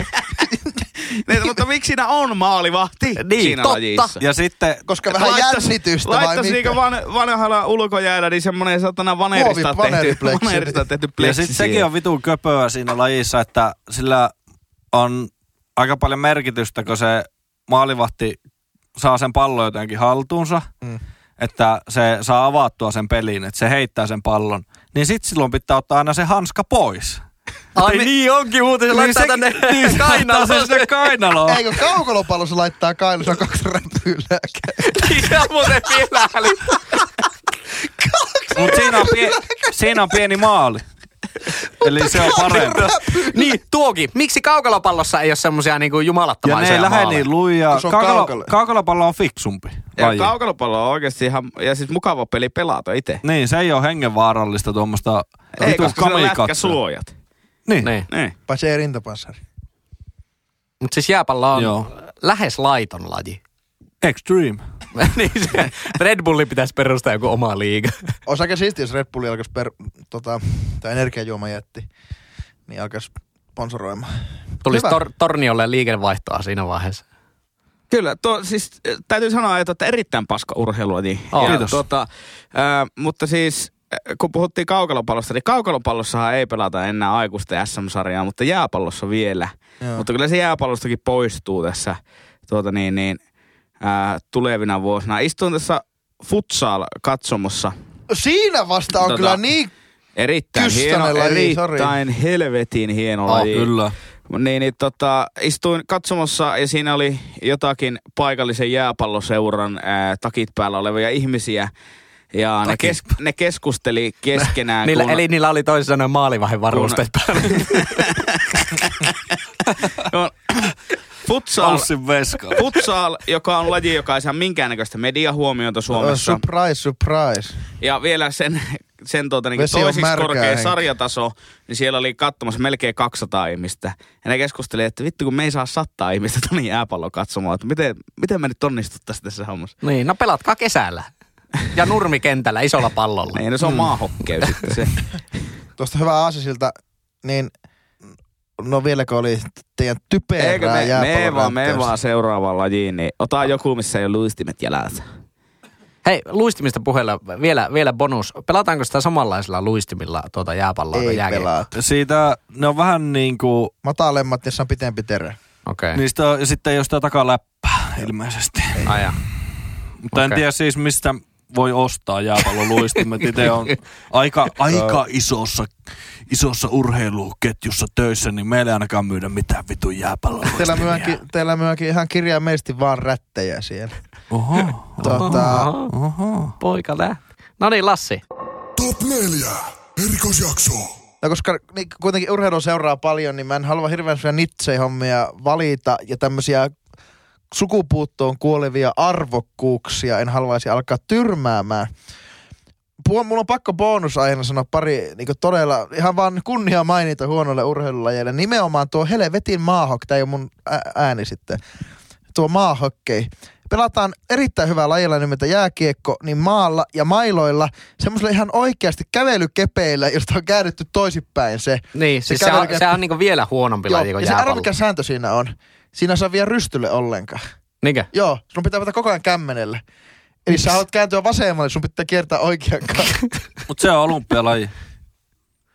Ne, mutta miksi siinä on maalivahti niin, siinä totta. Lajissa? Ja sitten, koska vähän laittas, jännitystä vai mitä? Laittaisi niinku van, vanhalla ulkojäädä niin semmoinen satana vanerista tehty, vanerista tehty pleksi. Ja sitten sekin on vitun köpöä siinä lajissa, että sillä on aika paljon merkitystä, kun se maalivahti saa sen pallon jotenkin haltuunsa, mm. että se saa avattua sen pelin, että se heittää sen pallon. Niin sitten silloin pitää ottaa aina se hanska pois. Ai me... niin onkin muuten, se niin laittaa se, tänne niin kainaloon. Se sinne kainaloon. Eikö kaukolopallossa laittaa kainalossa kaksi räpyylää? Siinä on muuten vielä. Mut siinä on, pie... siinä on pieni maali. Eli se on parempi. Niin, tuokin. Miksi kaukalopallossa ei ole semmosia niinku jumalattomaisia maaleja? Ja ne ei lähde niin lujaa. Kaukalo... Kaukalopallo on fiksumpi. Ja kaukalopallo on oikeesti ihan, ja siis mukava peli pelata itse. Niin, se ei ole hengenvaarallista tuommoista vitus kamikatsoa. Ei, koska se on lätkäsuojat. Niin. Niin. Niin. Paitsi ei rintapassari. Mutta siis jääpallo on Joo. lähes laiton laji. Extreme. Niin se Red Bullin pitäisi perustaa joku oma liiga. Olisi aika siistiä, jos Red Bulli alkaisi per, tota, tämä energiajuoma jätti, niin alkaisi sponsoroimaan. Tulisi tor- Torniolle liikevaihtoa siinä vaiheessa. Kyllä, tuo, siis täytyy sanoa, että erittäin paska urheilua. Niin. Oh, kiitos. Tuota, äh, mutta siis... Kun puhuttiin kaukalopallosta, niin kaukalopallossahan ei pelata enää aikuisten S M-sarjaa, mutta jääpallossa vielä. Joo. Mutta kyllä se jääpallostakin poistuu tässä tuota niin, niin, ää, tulevina vuosina. Istuin tässä futsal-katsomossa. Siinä vasta on tota, kyllä niin erittäin hieno, laji, erittäin sorry. helvetin hieno oh, laji. Kyllä. Niin, niin tota, istuin katsomossa ja siinä oli jotakin paikallisen jääpalloseuran ää, takit päällä olevia ihmisiä. Ja ne, kes, ne keskusteli keskenään. Niillä, kun... Eli niillä oli toisin sanoen maalivahin varusteet päällä. Futsal, futsal, joka on laji, joka ei saa minkäännäköistä mediahuomiota Suomessa. Uh, surprise, surprise. Ja vielä sen, sen tuota, niin toisiksi märkää, korkea henki. Sarjataso, niin siellä oli katsomassa melkein kaksisataa ihmistä. Ja ne keskusteli, että vittu kun me ei saa sataa ihmistä tuonne jääpallon katsomaan, että miten, miten me nyt onnistuttaisiin tässä hommassa. Niin, no pelatkaa kesällä. Ja nurmikentällä, isolla pallolla. Niin, no se on mm. maahokkeus sitten se. Tuosta hyvää aasisilta, niin no vieläkö oli teidän typerää jääpallon me, me vaan, me vaan seuraavaan lajiin, niin ota joku, missä ei ole luistimet jälässä. Hei, luistimista puheella vielä, vielä bonus. Pelataanko sitä samanlaisilla luistimilla tuota jääpalloa? Ei pelaata. Siitä ne on vähän niin kuin... Matalemmat, jossa on pitempi terä. Okei. Okay. Niistä on, sitten ei ole sitä takaläppää ilmeisesti. Aja. Mutta okay. En tiedä siis, mistä... Voi ostaa jääpalloluistimet. Itse on aika, aika isossa, isossa urheiluketjussa töissä, niin meillä ei ainakaan myydä mitään vitun jääpalloluistimia. Teillä myöhänkin ihan kirjaimellisesti vaan rättejä siellä. Oho. Tota... Oho. Oho. Poika lähti. No niin, Lassi. top neljä. Erikoisjakso. No koska niin, kuitenkin urheilu seuraa paljon, niin mä en halua hirveän semmoinen nitseihommia valita ja tämmöisiä... sukupuuttoon kuolevia arvokkuuksia, en haluaisi alkaa tyrmäämään. Mulla on pakko bonusaiheena sanoa pari niin todella, ihan vaan kunnia mainita huonolle urheilulajeille. Nimenomaan tuo helvetin maahok, tämä ei ole mun ääni sitten, tuo maahokkei. Pelataan erittäin hyvää lajilla nimeltä jääkiekko, niin maalla ja mailoilla, semmoisella ihan oikeasti kävelykepeillä, josta on käännetty toisinpäin se. Niin, se, siis kävely... se on, se on niinku vielä huonompi laji kuin jääpallo. Ja se arvokas sääntö siinä on. Siinä saa vielä rystylle ollenkaan. Niinkä? Joo, sun pitää pitää koko ajan kämmenellä. Eli Miks? Sä haluat kääntyä vasemmalle, sun pitää kiertää oikean kautta. Mut se on olympialaji.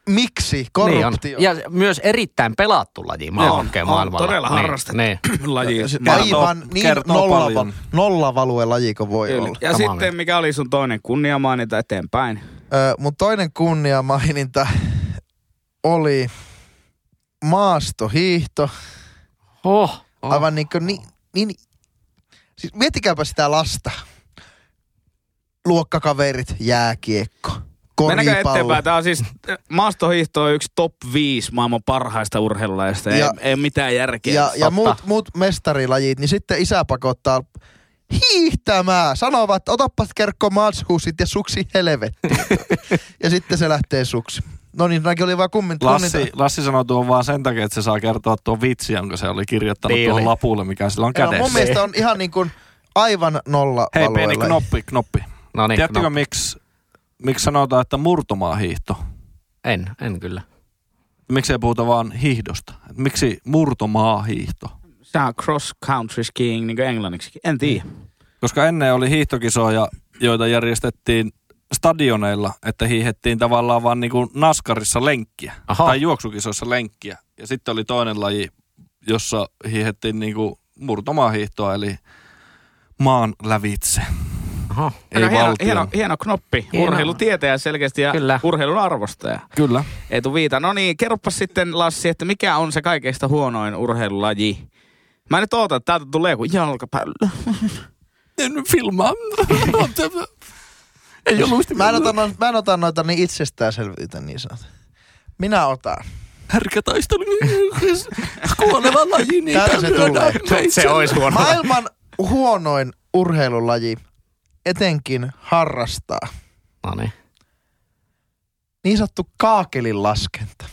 Miksi? Korruptio. Niin ja myös erittäin pelattu laji maailmalla. maailmalla. Todella harrastettu niin, niin. laji. Aivan niin nollava, nollavalue laji kuin voi Kyllä. olla. Ja Tämä sitten mikä oli sun toinen kunniamaininta eteenpäin? Öö, mun toinen kunniamaininta oli maastohiihto. Oh, oh. Aivan niin kuin niin, niin, siis mietikääpä sitä lasta. Luokkakaverit, jääkiekko. Mennäänkö eteenpäin? Tämä on siis, maastohiihto on yksi top viisi maailman parhaista urheilulajista. Ei, ei mitään järkeä. Ja, ja muut, muut mestarilajit, niin sitten isä pakottaa hiihtämään. Sanovat, että otapas kerkko maatsuusit ja suksi helvettiin. Ja sitten se lähtee suksi. No niin, nämäkin oli vaan kummin. Lassi, Lassi sanoi tuon vaan sen takia, että se saa kertoa tuon vitsi, jonka se oli kirjoittanut Tiili. tuohon lapulle, mikä sillä on kädessä. No, mun mielestä on ihan niin kuin aivan nolla Hei, valuilla. Pieni knoppi, knoppi. No niin, tiedättekö miksi? Miksi sanotaan, että murtomaahiihto? En, en kyllä. Miksi ei puhuta vaan hiihdosta? Miksi murtomaahiihto? Tämä on cross country skiing niin kuin englanniksi. En tiedä. Koska ennen oli hiihtokisoja, joita järjestettiin stadioneilla, että hiihettiin tavallaan vaan niin kuin naskarissa lenkkiä. Aha. Tai juoksukisoissa lenkkiä. Ja sitten oli toinen laji, jossa hiihettiin niin kuin murtomaahiihtoa, eli maan lävitse. Oho, ei hieno, hieno, hieno knoppi. Hieno. Urheilutietäjä selkeästi ja Kyllä. urheilun arvostaja. Kyllä. Eetu Viita. No niin, kerropas sitten Lassi, että mikä on se kaikista huonoin urheilulaji? Mä nyt ootan, että täältä tulee joku jalkapallo. En filmaa. Ei ollut mä, en ota, mä en ota noita niin itsestäänselvyyttä niin sanot. Minä otan. Härkätaistelu. Kuoleva laji. Niin täältä se tulee. Se olisi huono. Maailman huonoin urheilulaji. Etenkin harrastaa. No niin. Niin sanottu kaakelin laskenta.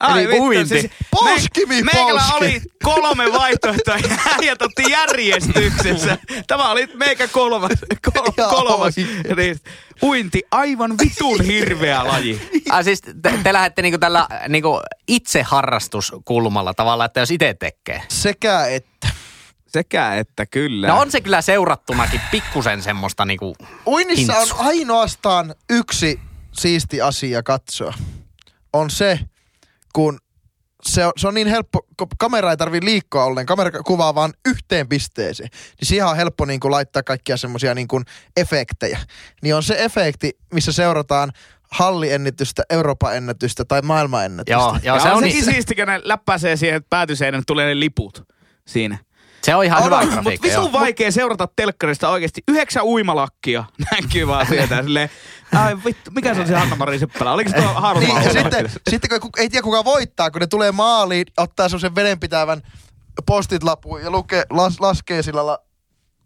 Ai eli vittu, siis poskimi me, poski. Meillä oli kolme vaihtoehtoa ja äijät otti järjestyksessä. Tämä oli meikä kolmas. Kol, kolmas. Niin, uinti, aivan vitun hirveä laji. Ah, siis te, te lähdette niinku tällä niinku itseharrastuskulmalla tavalla, että jos itse tekee. Sekä että. Sekä että kyllä. No on se kyllä seurattunakin pikkusen semmoista niinku uinnissa hintsu. On ainoastaan yksi siisti asia katsoa. On se, kun se on, se on niin helppo, kun kamera ei tarvii liikkoa ollen, kamera kuvaa vaan yhteen pisteeseen. Niin siihen on helppo niinku laittaa kaikkia semmoisia niinku efektejä. Niin on se efekti, missä seurataan halliennätystä, Euroopan ennätystä tai maailman ennätystä. Joo, joo, se on sekin niin. siisti, kun ne läppäsee siihen, että päätyseinä tulee ne liput siinä. Se on ihan hyvä grafiikka. Mutta visun vaikea seurata telkkarista oikeasti. Yhdeksän uimalakkia näkyy vaan sieltä silleen. Ai vittu, mikä se on se Hanna-Mari Seppälä? Oliko se tuo harmaa? Niin, sitten, sitten kun ei tiedä kuka voittaa, kun ne tulee maaliin, ottaa semmoisen vedenpitävän postitlapun ja lukee, las, laskee sillä la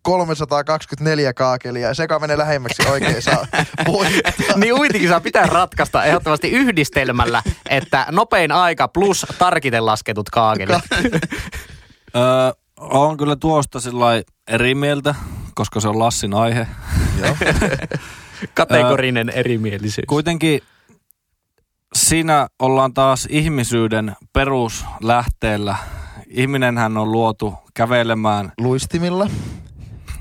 kolmesataakaksikymmentäneljä kaakelia ja se, joka menee lähemmäksi oikein saa voittaa. Niin uintikisaa pitää ratkaista ehdottomasti yhdistelmällä, että nopein aika plus tarkiten lasketut kaakelit. Öö... Olen kyllä tuosta sillai eri mieltä, koska se on Lassin aihe. Joo. Kategorinen erimielisyys. Kuitenkin siinä ollaan taas ihmisyyden peruslähteellä. Ihminenhän on luotu kävelemään. Luistimilla.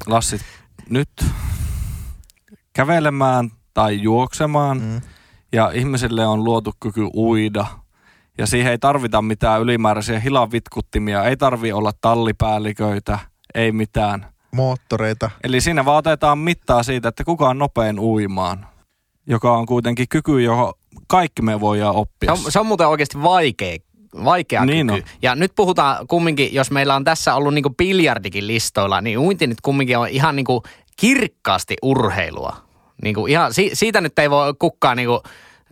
Lassi, nyt. Kävelemään tai juoksemaan. Mm. Ja ihmisille on luotu kyky uida. Ja siihen ei tarvita mitään ylimääräisiä hilavitkuttimia, ei tarvi olla tallipäälliköitä, ei mitään. Moottoreita. Eli siinä vaan otetaan mittaa siitä, että kuka on nopein uimaan, joka on kuitenkin kyky, johon kaikki me voidaan oppia. Se on, se on muuten oikeasti vaikea, vaikea niin kyky. On. Ja nyt puhutaan kumminkin, jos meillä on tässä ollut niinku biljardikin listoilla, niin uinti nyt kumminkin on ihan niinku kirkkaasti urheilua. Niinku ihan, si, siitä nyt ei voi kukkaan niinku...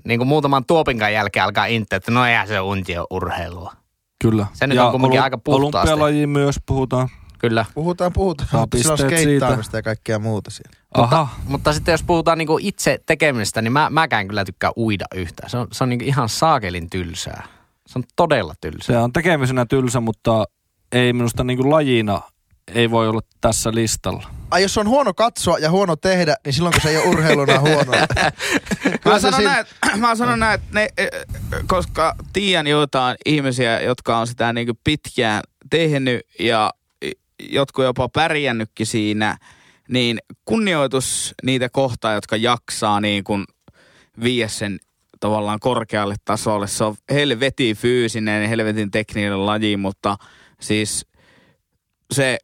Niin kuin muutaman tuopinkan jälkeen alkaa inte, että no eihän se unti ole urheilua. Kyllä. Se nyt ja on kuitenkin ol- aika puhtaasti. Olympialajiin myös puhutaan. Kyllä. Puhutaan, puhutaan. Saa pisteet siitä. Skeittaamista ja kaikkea muuta siellä. Mutta, mutta sitten jos puhutaan niin kuin itse tekemisestä, niin mä, mäkään kyllä tykkään uida yhtään. Se on, se on niin kuin ihan saakelin tylsää. Se on todella tylsää. Se on tekemisenä tylsä, mutta ei minusta niin kuin lajina ei voi olla tässä listalla. Ai jos on huono katsoa ja huono tehdä, niin silloin kun se ei ole urheiluna huono. Mä sanon siinä... näin, mä sanon näin, että ne, koska tiedän jotain ihmisiä, jotka on sitä niin kuin pitkään tehnyt ja jotkut jopa pärjännytkin siinä, niin kunnioitus niitä kohtaa, jotka jaksaa niin kuin viiä sen tavallaan korkealle tasolle. Se on helvetin fyysinen, helvetin tekninen laji, mutta siis se,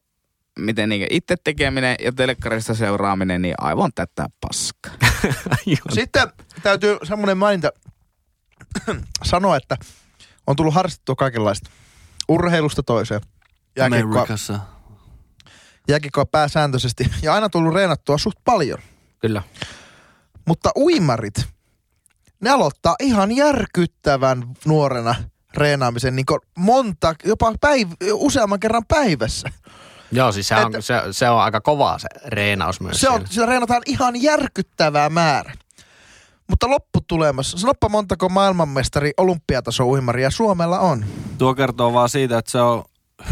miten niin itse tekeminen ja telkkarista seuraaminen, niin aivan tätä paskaa. Sitten täytyy semmoinen maininta sanoa, että on tullut harrastettua kaikenlaista urheilusta toiseen. Amerikassa. Jääkiekkoa pääsääntöisesti. Ja aina tullut reenattua suht paljon. Kyllä. Mutta uimarit, ne aloittaa ihan järkyttävän nuorena reenaamisen niin kuin monta, jopa päiv- useamman kerran päivässä. Joo, siis se on, Et, se, se on aika kovaa se reenaus myös. Se on, siellä reenataan ihan järkyttävää määrä. Mutta lopputulemassa, sanoppa montako maailmanmestari olympiatason uimaria Suomella on? Tuo kertoo vaan siitä, että se on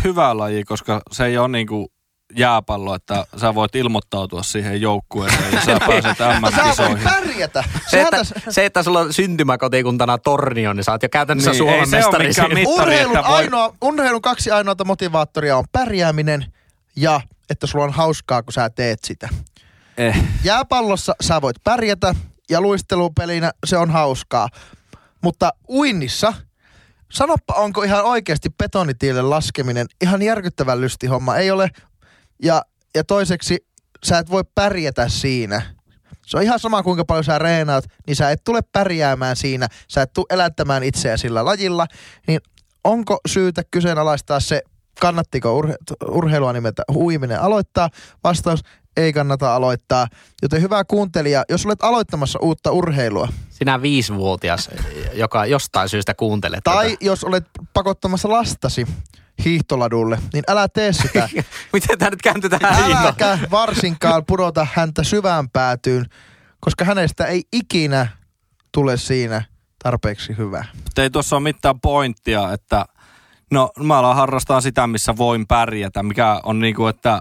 hyvä laji, koska se ei ole niin kuin jääpallo, että sä voit ilmoittautua siihen joukkueeseen ja sä pääset äm äm -kisoihin. Sä voit pärjätä. Se, että, se, että sulla on syntymäkotikuntana Tornio, niin sä oot jo käytännössä niin, Suomen mestari. Urheilun, ainoa, urheilun kaksi ainoata motivaattoria on pärjääminen ja että sulla on hauskaa, kun sä teet sitä. Eh. Jääpallossa sä voit pärjätä ja luistelupelinä se on hauskaa. Mutta uinnissa, sanoppa onko ihan oikeasti betonitielle laskeminen ihan järkyttävän lysti homma. Ei ole. Ja, ja toiseksi, sä et voi pärjätä siinä. Se on ihan sama, kuinka paljon sä reenaat, niin sä et tule pärjäämään siinä. Sä et tule elättämään itseä sillä lajilla. Niin onko syytä kyseenalaistaa se, kannattiko urhe- urheilua nimeltä huiminen aloittaa? Vastaus, ei kannata aloittaa. Joten hyvä kuuntelija, jos olet aloittamassa uutta urheilua. Sinä viisivuotias, joka jostain syystä kuuntelet. Tai tätä. Jos olet pakottamassa lastasi hiihtoladulle, niin älä tee sitä. Miten tää nyt kääntetään? Äläkä varsinkaan pudota häntä syvään päätyyn, koska hänestä ei ikinä tule siinä tarpeeksi hyvää. Ei tuossa ole mitään pointtia, että no mä alan harrastaa sitä, missä voin pärjätä, mikä on niinku, että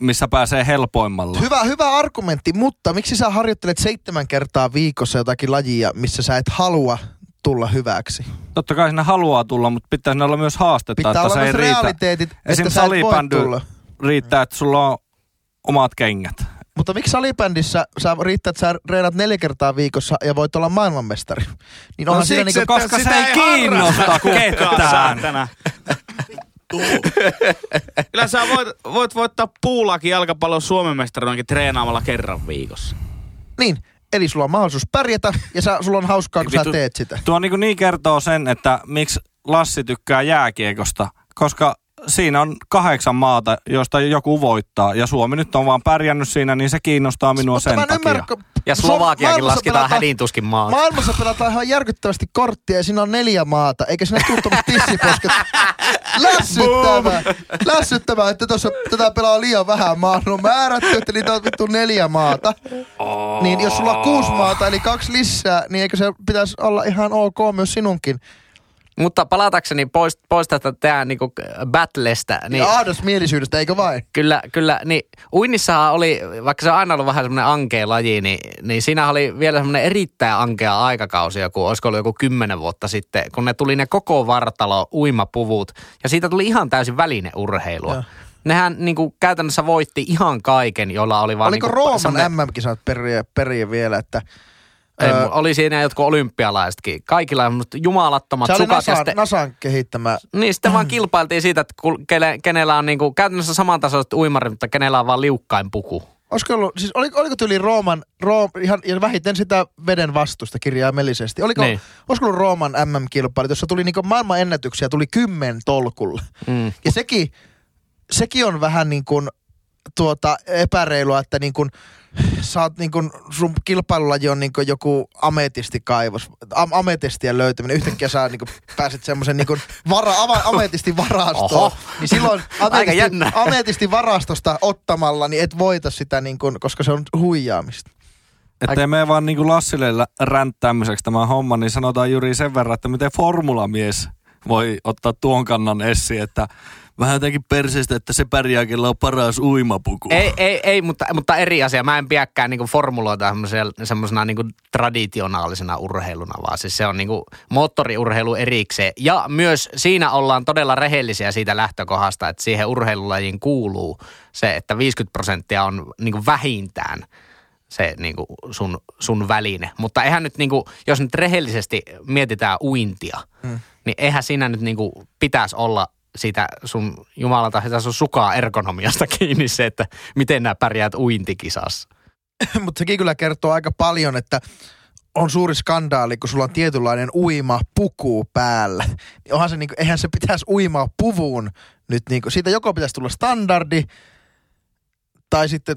missä pääsee helpoimmalla. Hyvä, hyvä argumentti, mutta miksi sä harjoittelet seitsemän kertaa viikossa jotakin lajia, missä sä et halua tulla hyväksi? Totta kai sinne haluaa tulla, mutta pitää sinne olla myös haastetta, pitää että se ei riitä. Realiteetit, että sä et voi tulla. Riittää, että sulla on omat kengät. Mutta miksi salibändissä sä riittää, että sä reenat neljä kertaa viikossa ja voit olla maailmanmestari? Niin no siksi, niin kuin, koska sitä ei kiinnosta ketään. Kyllä sä voit, voit voittaa puulaakin jalkapallon Suomen mestaroinkin treenaamalla kerran viikossa. Niin. Eli sulla on mahdollisuus pärjätä ja sä, sulla on hauskaa, kun sä teet sitä. Tuo niin, niin kertoo sen, että miksi Lassi tykkää jääkiekosta, koska siinä on kahdeksan maata, josta joku voittaa. Ja Suomi nyt on vaan pärjännyt siinä, niin se kiinnostaa minua sen takia. Ymmärrän, ja Slovakiakin lasketaan hädintuskin maata. Maailmassa pelataan ihan järkyttävästi korttia ja siinä on neljä maata, eikä siinä tuuttomat tissiposket. Lässyttävää. Lässyttävää, että tuossa tätä pelaa liian vähän maan. No määrätty, että niitä on vittu neljä maata. Oh. Niin jos sulla on kuusi maata, eli kaksi lisää, niin eikö se pitäisi olla ihan ok myös sinunkin? Mutta palatakseni pois, pois tästä tähän niinku battlesta. Niin ahdasmielisyydestä, eikö vain? Kyllä, kyllä. Niin uinnissahan oli, vaikka se on aina ollut vähän semmoinen ankea laji, niin, niin siinä oli vielä semmoinen erittäin ankea aikakausi, joku, olisiko ollut joku kymmenen vuotta sitten, kun ne tuli ne koko vartalo uimapuvut. Ja siitä tuli ihan täysin välineurheilua. Ja. Nehän niinku käytännössä voitti ihan kaiken, jolla oli vaan oliko niinku Rooman semmoinen äm äm -kisat periä, periä vielä, että Ei, oli siinä jotkut olympialaisetkin. Kaikilla on jumalattomat sukat. Se oli Nasan, sitten, Nasan kehittämä. Niin, sitten vaan kilpailtiin siitä, että kenellä on niinku, käytännössä samantasoiset uimarit, mutta kenellä on vaan liukkain puku. Olisiko ollut, siis oliko, oliko tyyli Rooman, Room, ihan vähiten sitä veden vastusta kirjaimellisesti. Oliko, niin. Olisiko ollut Rooman äm äm -kilpailu, jossa tuli niinku maailman ennätyksiä, tuli kymmen tolkulla. Mm. Ja sekin, sekin on vähän niin kuin tuota epäreilua, että niin kuin sä oot niin kun, sun kilpailulaji on niin kun joku ametistikaivos, am- ametistien löytäminen. Yhtäkkiä sä niin kun pääset semmoisen niin kun vara- ama- ametistin varastoon. Niin silloin ametisti, ametistin varastosta ottamalla, niin et voita sitä, niin kun, koska se on huijaamista. Että ei mene vaan niin kun Lassille ränttäämiseksi tämä homma, niin sanotaan Juri sen verran, että miten formulamies voi ottaa tuon kannan esiin, että vähän jotenkin perseistä, että se pärjää, kellä on paras uimapuku. Ei, ei, ei mutta, mutta eri asia. Mä en pidäkään niinku formuloita semmoisena niinku traditionaalisena urheiluna, vaan siis se on niinku moottoriurheilu erikseen. Ja myös siinä ollaan todella rehellisiä siitä lähtökohdasta, että siihen urheilulajiin kuuluu se, että viisikymmentä prosenttia on niinku vähintään se niinku sun, sun väline. Mutta eihän nyt niinku, jos nyt rehellisesti mietitään uintia, hmm. niin eihän siinä nyt niinku pitäisi olla siitä sun jumalata, sitä sun sukaa ergonomiasta kiinni se, että miten nää pärjäät uintikisassa. Mutta sekin kyllä kertoo aika paljon, että on suuri skandaali, kun sulla on tietynlainen uima puku päällä. Onhan se niinku, eihän se pitäisi uimaa puvuun nyt niinku. Siitä joko pitäisi tulla standardi tai sitten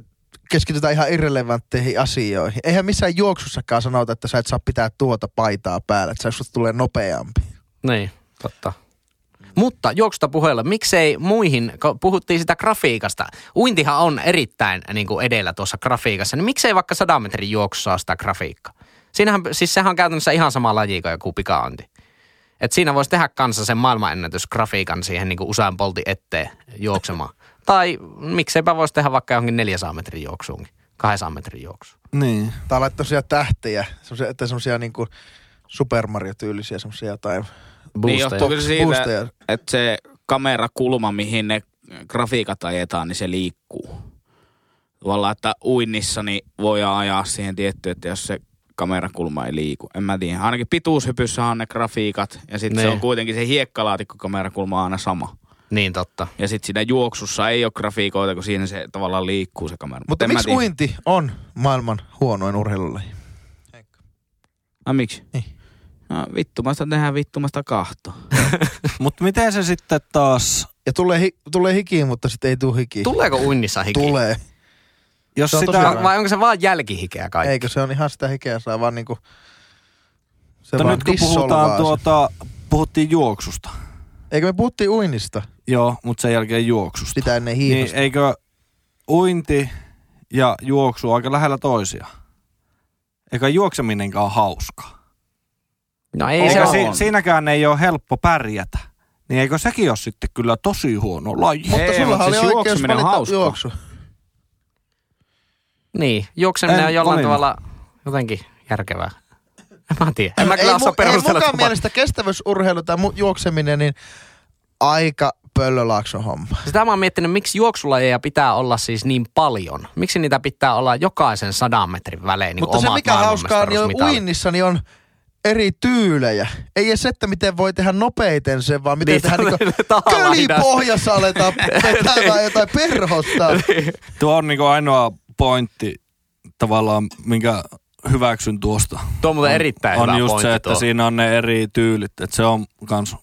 keskitytään ihan irrelevantteihin asioihin. Eihän missään juoksussakaan sanota, että sä et saa pitää tuota paitaa päällä, että sä tulee nopeampi. Niin, totta. Mutta juoksusta puheella, miksei muihin, kun puhuttiin sitä grafiikasta, uintihan on erittäin niin kuin edellä tuossa grafiikassa, niin miksei vaikka sadan metrin juoksussa ole sitä grafiikkaa? Siinähän, siis sehän on käytännössä ihan sama laji kuin joku pikaanti. Et siinä voisi tehdä kanssa sen maailmanennätysgrafiikan siihen niin kuin usein polti eteen juoksemaan. Tai mikseipä voisi tehdä vaikka johonkin neljäsataa metrin juoksuunkin, kaksisataa metrin juoksuun. Niin. Tai laittaa semmoisia tähtejä, semmoisia, että semmoisia niin kuin Super Mario-tyylisiä semmoisia jotain. Boosteja. Niin johtuu kyllä siitä, Boosteja. Että se kamerakulma, mihin ne grafiikat ajetaan, niin se liikkuu. Tavallaan, että uinnissa niin voidaan ajaa siihen tiettyyn, että jos se kamerakulma ei liiku. En mä tiedä. Ainakin pituushypyssä on ne grafiikat ja sitten se on kuitenkin se hiekkalaatikkokamerakulma aina sama. Niin totta. Ja sitten siinä juoksussa ei ole grafiikoita, kun siinä se tavallaan liikkuu se kamera. Mutta miksi uinti on maailman huonoin urheilulaji? Ah, miksi? Niin. No vittumasta tehdään vittumasta kahto. Mutta miten se sitten taas... Ja tulee, hi- tulee hikiin, mutta sitten ei tule hikiin. Tuleeko uinnissa hikiin? Tulee. Jos on sitä... on, vai onko se vaan jälkihikeä kaikki? Eikö se on ihan sitä hikeä, saa vaan niinku... Se vaan nyt kun puhutaan tuota... Puhuttiin juoksusta. Eikö me puhuttiin uinnista? Joo, mutta sen jälkeen juoksusta. Sitä ennen hiihdosta. Niin eikö uinti ja juoksu aika lähellä toisia? Eikä juokseminenkaan hauska. No ei eikä se si- siinäkään ei ole helppo pärjätä. Niin eikö sekin ole sitten kyllä tosi huono laji? Ei, mutta sullahan oli siis oikeus valita juoksu. Niin, juokseminen en, on jollain olin. tavalla jotenkin järkevää. En mä tiedä. En mä kyllä osaa perustella. Ei mukaan mielestä kestävyysurheilu tai mu- juokseminen, niin aika pöllölaakson homma. Sitä mä oon miettinyt, miksi juoksulajeja pitää olla siis niin paljon. Miksi niitä pitää olla jokaisen sadan metrin välein niin omat maailmanmestaruusmitalit. Mutta se mikä hauskaa niin uinnissa niin on... eri tyylejä. Ei edes se, että miten voi tehdä nopeiten sen, vaan miten niin, tehdään niinku kölipohjassa aletaan vetämään jotain perhosta. Tuo on niinku ainoa pointti tavallaan, minkä hyväksyn tuosta. Tuo on muuten erittäin on hyvä pointti. On just se, että tuo. Siinä on ne eri tyylit. Että se on kans,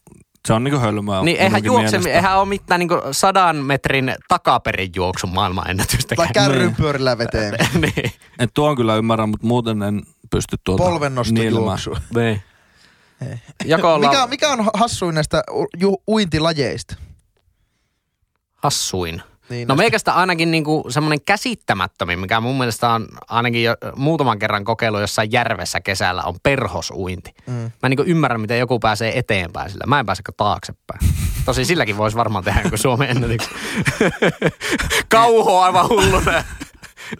se on niinku hölmöä. Niin eihän juoksemi, eihän ole mitään niinku sadan metrin takaperin juoksun maailmanennätystäkään. Tai kärrynpyörillä veteen. Niin. Et tuo on kyllä ymmärrän, mutta muuten en... pysty tuota polvennostojuoksua. Niin. Mikä, mikä on hassuin näistä ju, uintilajeista? Hassuin? Niin, no meikästä ainakin niinku semmoinen käsittämättömin, mikä mun mielestä on ainakin jo muutaman kerran kokeilu jossain järvessä kesällä, on perhosuinti. Mm. Mä en niinku ymmärrä, miten joku pääsee eteenpäin sillä. Mä en pääsekö taaksepäin. Tosin silläkin voisi varmaan tehdä, kun Suomen ennätiksi. Kauho aivan hulluna.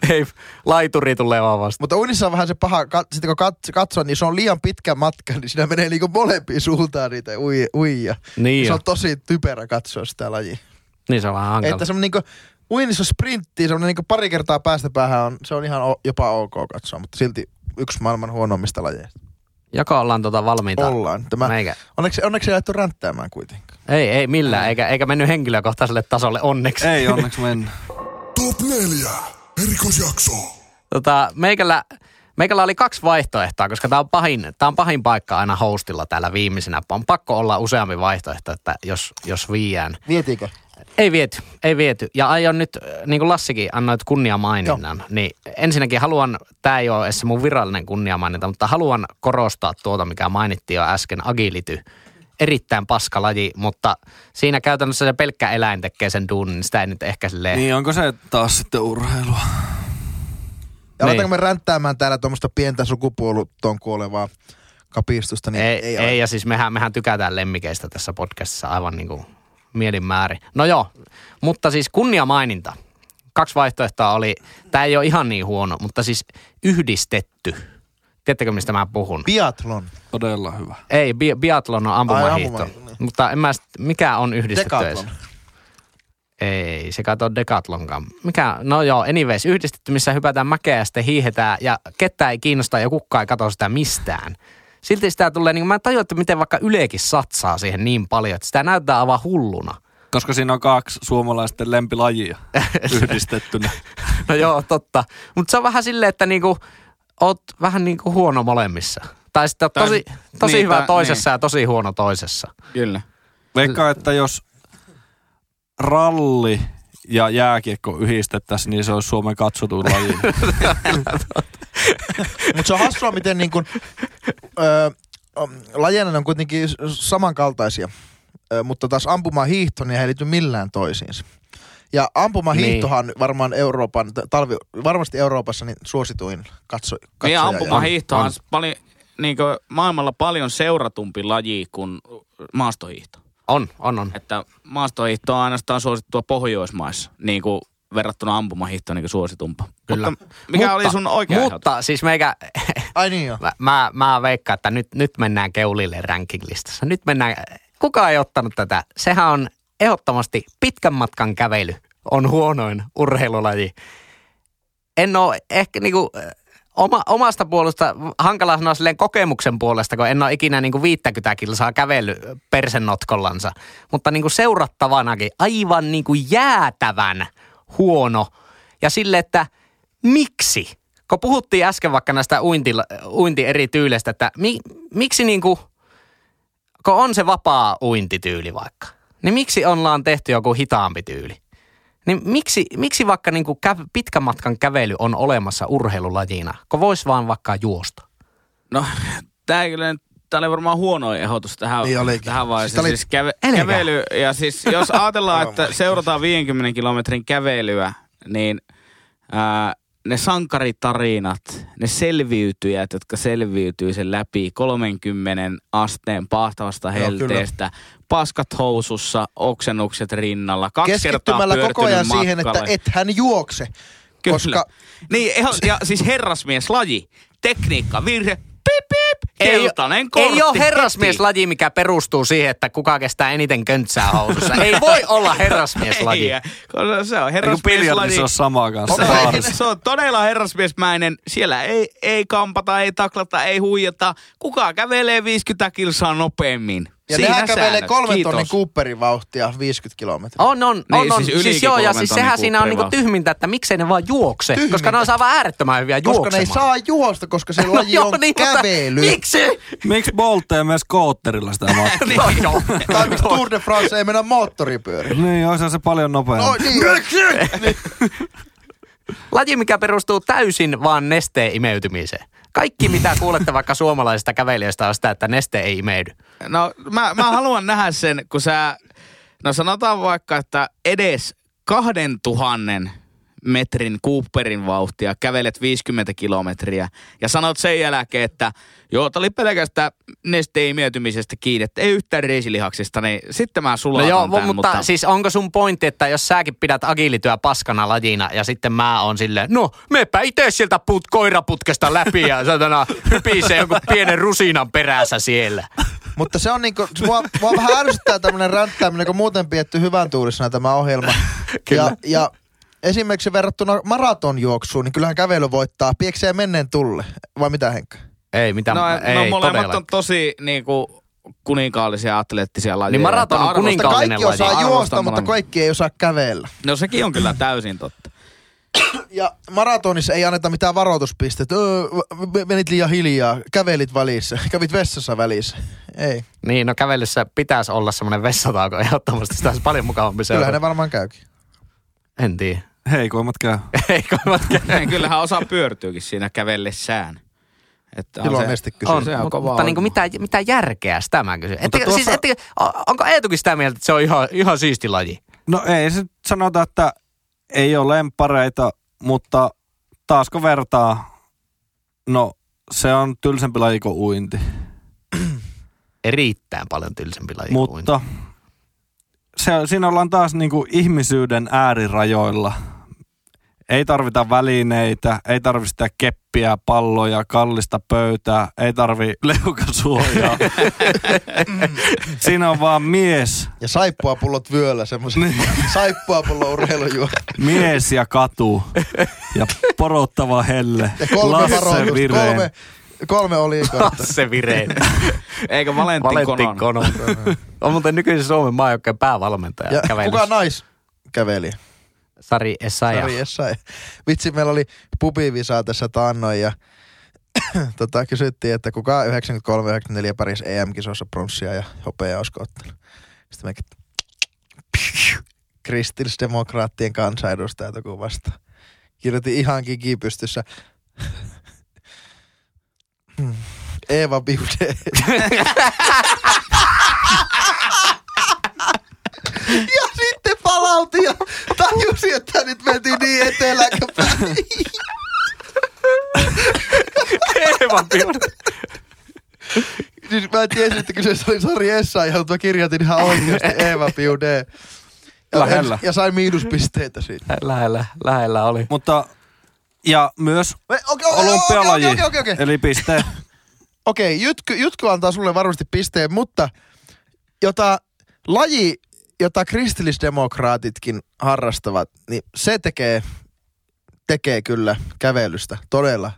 Ei, laituri tulee vaan vasta. Mutta uinissa on vähän se paha, sitten kun katsoo, niin se on liian pitkä matka, niin siinä menee niinku molempiin suuntaan niitä uijia. Niin se on tosi typerä katsoa sitä lajia. Niin se on vähän hankala. Että semmonen niinku, uinissa sprinttiin, semmonen niinku pari kertaa päästä päähän on, se on ihan o, jopa ok katsoa, mutta silti yksi maailman huonommista lajeista. Joko ollaan tota valmiita? Ollaan. Tämä, onneksi, onneksi ei laittu ränttäämään kuitenkaan. Ei, ei millään, eikä, eikä mennyt henkilökohtaiselle tasolle onneksi. Ei onneksi mennyt. Top neljä. Erikoisjakso. Tota, meikällä, meikällä oli kaksi vaihtoehtoa, koska tämä on pahin, tää on pahin paikka aina hostilla täällä viimeisenä. On pakko olla useampi vaihtoehto, että jos, jos viiään. Vietiikö? Ei viety, ei viety. Ja aion nyt, niin kuin Lassikin annoit kunniamaininnan, joo, niin ensinnäkin haluan, tämä ei ole edes mun virallinen kunniamaininta, mutta haluan korostaa tuota, mikä mainittiin jo äsken, agility. Erittäin paska laji, mutta siinä käytännössä se pelkkä eläin tekee sen duunin, niin sitä ei nyt ehkä silleen... Niin, onko se taas sitten urheilua? Ja niin. Aletaanko me ränttäämään täällä tuommoista pientä sukupuoluttoon kuolevaa kapistusta? Niin ei, ei, ei ja siis mehän, mehän tykätään lemmikeistä tässä podcastissa aivan niin kuin mielinmäärin. No joo, mutta siis kunniamaininta. Kaksi vaihtoehtoa oli, tämä ei ole ihan niin huono, mutta siis yhdistetty. Tiedättekö, mistä mä puhun? Biathlon. Todella hyvä. Ei, bi- biathlon on ampumahiihto. Niin. Mutta en mä sit, mikä on yhdistetty? Decathlon. Ei, se kato Decathlonkaan. Mikä, no joo, anyways, yhdistetty, missä hypätään mäkeä ja sitten hiihetään ja ketään ei kiinnosta ja kukkaan ei katso sitä mistään. Silti sitä tulee, niin mä tajuan, että miten vaikka Ylekin satsaa siihen niin paljon, että sitä näyttää aivan hulluna. Koska siinä on kaksi suomalaisten lempilajia yhdistettynä. No joo, totta. Mutta se on vähän silleen, että niinku, oot vähän niinku huono molemmissa. Tai sitten oot tosi, tosi niin, hyvä tää, toisessa niin. Ja tosi huono toisessa. Kyllä. Veikkaan, että jos ralli ja jääkiekko yhdistettäisiin, niin se olisi Suomen katsotuin laji. Mutta se on hassua, miten niin kun, öö, lajina on kuitenkin samankaltaisia. Mutta taas ampumahiihto, niin he ei liity millään toisiinsa. Ja ampumahiihtohan niin. varmaan Euroopan, talvi, varmasti Euroopassa niin suosituin katso, katsoja. Niin ampumahiihtohan on paljon, niin kuin maailmalla paljon seuratumpi laji kuin maastohiihto. On, on, on. Että maastohiihto on ainoastaan suosittua Pohjoismaissa, niin kuin verrattuna ampumahiihtoon niin suositumpaa. Kyllä. Mutta mikä mutta, oli sun oikea Mutta ehdota? Siis meikä... Ai niin joo. Mä, mä, mä veikkaan, että nyt, nyt mennään keulille rankinglistassa. Nyt mennään... Kukaan ei ottanut tätä. Sehän on ehdottomasti pitkän matkan kävely on huonoin urheilulaji. En ole ehkä niinku oma, omasta puolesta, hankala sanoa silleen kokemuksen puolesta, kun en ole ikinä niinku viittäkytä kilsaa kävellyt persennotkollansa. Mutta niinku seurattavanakin aivan niinku jäätävän huono. Ja sille, että miksi? Kun puhuttiin äsken vaikka näistä uinti, uinti eri tyyleistä, että mi, miksi niinku... Kun on se vapaa uintityyli vaikka, niin miksi ollaan tehty joku hitaampi tyyli? Niin miksi, miksi vaikka niin kuin kä- pitkän matkan kävely on olemassa urheilulajina, kun voisi vaan vaikka juosta? No, tämä oli varmaan huono ehdotus tähän, niin tähän vaiheeseen. Siis oli... siis käve- kävely, ja siis jos ajatellaan, että seurataan viidenkymmenen kilometrin kävelyä, niin ää, ne sankaritarinat, ne selviytyjät, jotka selviytyy sen läpi kolmenkymmenen asteen paahtavasta helteestä, no, paskat housussa, oksennukset rinnalla, kaksi kertaa pyörtynyt matkalle. Keskittymällä koko ajan siihen, että et hän juokse. Kyllä. Koska... Niin, ja siis herrasmieslaji, tekniikka, virhe, pip, pip, keltainen kortti. Ei ole herrasmieslaji, mikä perustuu siihen, että kuka kestää eniten köntsää housussa. Ei voi olla herrasmieslaji. Ei, se on herrasmieslaji. Se on samaa kanssa. Se, se on todella herrasmiesmäinen. Siellä ei, ei kampata, ei taklata, ei huijata. Kuka kävelee viisikymmentä kilsaa nopeammin? Ja nehän kävelee kolmen tonnin Cooperin vauhtia viisikymmentä kilometriä. On, on, on. Niin, on. Siis, siis joo, ja siis sehän siinä on niinku tyhmintä, että miksei ne vaan juokse. Tyhmintä. Koska ne on saa vaan äärettömän hyviä koska juoksemaan. Koska ne ei saa juosta, koska se no laji on niin, kävely. Mutta, miksi? Miksi Bolt ei mene skootterilla sitä matkaa? No, joo. Tai miksi Tour de France ei mennä moottoripyörillä? Niin, olisi se paljon nopeampi. No niin. Miksi? Laji, mikä perustuu täysin vaan nesteen imeytymiseen. Kaikki, mitä kuulette vaikka suomalaisista kävelijöistä, on sitä, että neste ei imeydy. No, mä, mä haluan nähdä sen, kun sä, no sanotaan vaikka, että edes kahden tuhannen metrin Cooperin vauhtia kävelet viisikymmentä kilometriä ja sanot sen jälkeen, että joo, tää oli pelkästään nesteen imeytymisestä kiinni, että ei yhtään reisilihaksista, niin sitten mä sulatan no joo, tämän, mutta, mutta siis onko sun pointti, että jos säkin pidät agilityä paskana lajina ja sitten mä oon silleen, no meepä itse sieltä put, koiraputkesta läpi ja satana hypisee jonkun pienen rusinan perässä siellä. Mutta se on niinku, mua, mua vähän ärsyttää tämmönen ränttääminen, kun muuten pietty hyvän tuurisena tämä ohjelma. Kyllä. Ja, ja esimerkiksi verrattuna maratonjuoksuun, niin kyllähän kävely voittaa piekseen menneen tulle. Vai mitä, Henkka? Ei, mitä? No, ei, no molemmat todella. On tosi niinku kuninkaallisia atleettisia lajeja. Niin maraton on kuninkaallinen laji. Kaikki osaa juosta, arvostan mutta molemmat. Kaikki ei osaa kävellä. No sekin on kyllä täysin totta. Ja maratonissa ei anneta mitään varoituspisteitä. Öö, menit liian hiljaa, kävelit välissä, kävit vessassa välissä. Ei. Niin, no kävelyssä pitäisi olla semmoinen vessatauko ehdottomasti. Sitä olisi paljon mukavampi seurata. Kyllähän ne varmaan käykin. En tiedä. Heikoimmat käy. Heikoimmat käy. Kyllähän osa pyörtyykin siinä kävellessään. Iloisesti kysyn. On, se on mutta, mutta niin kuin mitä, mitä järkeä sitä mä kysyn. Ette, tuossa... siis, ette, onko Eetukin sitä mieltä, että se on ihan, ihan siisti laji? No ei se sanota, että ei ole lemppareita, mutta taasko vertaa, no se on tylsempi laji kuin uinti. Erittäin paljon tylsempi laji kuin uinti. Mutta se, siinä ollaan taas niin kuin ihmisyyden äärirajoilla. Ei tarvita välineitä, ei tarvitse sitä keppiä, palloja, kallista pöytää, ei tarvi leukasuojaa. Siinä on vaan mies. Ja saippuapullot vyöllä semmoisen. Saippuapullo urheilujuo. Mies ja katu. Ja porottava helle. Ja kolme varoitus, kolme, kolme oliikortta. Lasse Vireen. Eikä Valentin Kononen. Konon. On muuten nykyisen Suomen maajoukkueen päävalmentaja. Ja kuka naiskäveli? Sari Essayah. Sari Essayah. Vitsi, meillä oli pubivisaa tässä taannoin ja tota, kysyttiin, että kuka yhdeksänkymmentäkolme yhdeksänkymmentäneljä pärjäs E M-kisossa pronssia ja hopeaa olisiko ottanut. Sitten mekin kristillisdemokraattien kansanedustajat joku vastaan. Kirjoitin ihan kikipystyssä. Eeva Biaudet. Ja sitten palautin ja tajusin, että nyt mentiin niin eteläköpäin. Eeva Biaudet. Siis mä en tiesi, että kyseessä oli Sari Essayah, mutta mä kirjoitin ihan oikeasti Eeva Biaudet. Lähellä. Ja sain miinuspisteitä siitä. Lähellä, lähellä oli. Mutta, ja myös olympialaji, eli piste. Okei, okay, Jytky, Jytky antaa sulle varmasti pisteen, mutta jota laji, jota kristillisdemokraatitkin harrastavat, niin se tekee, tekee kyllä kävelystä todella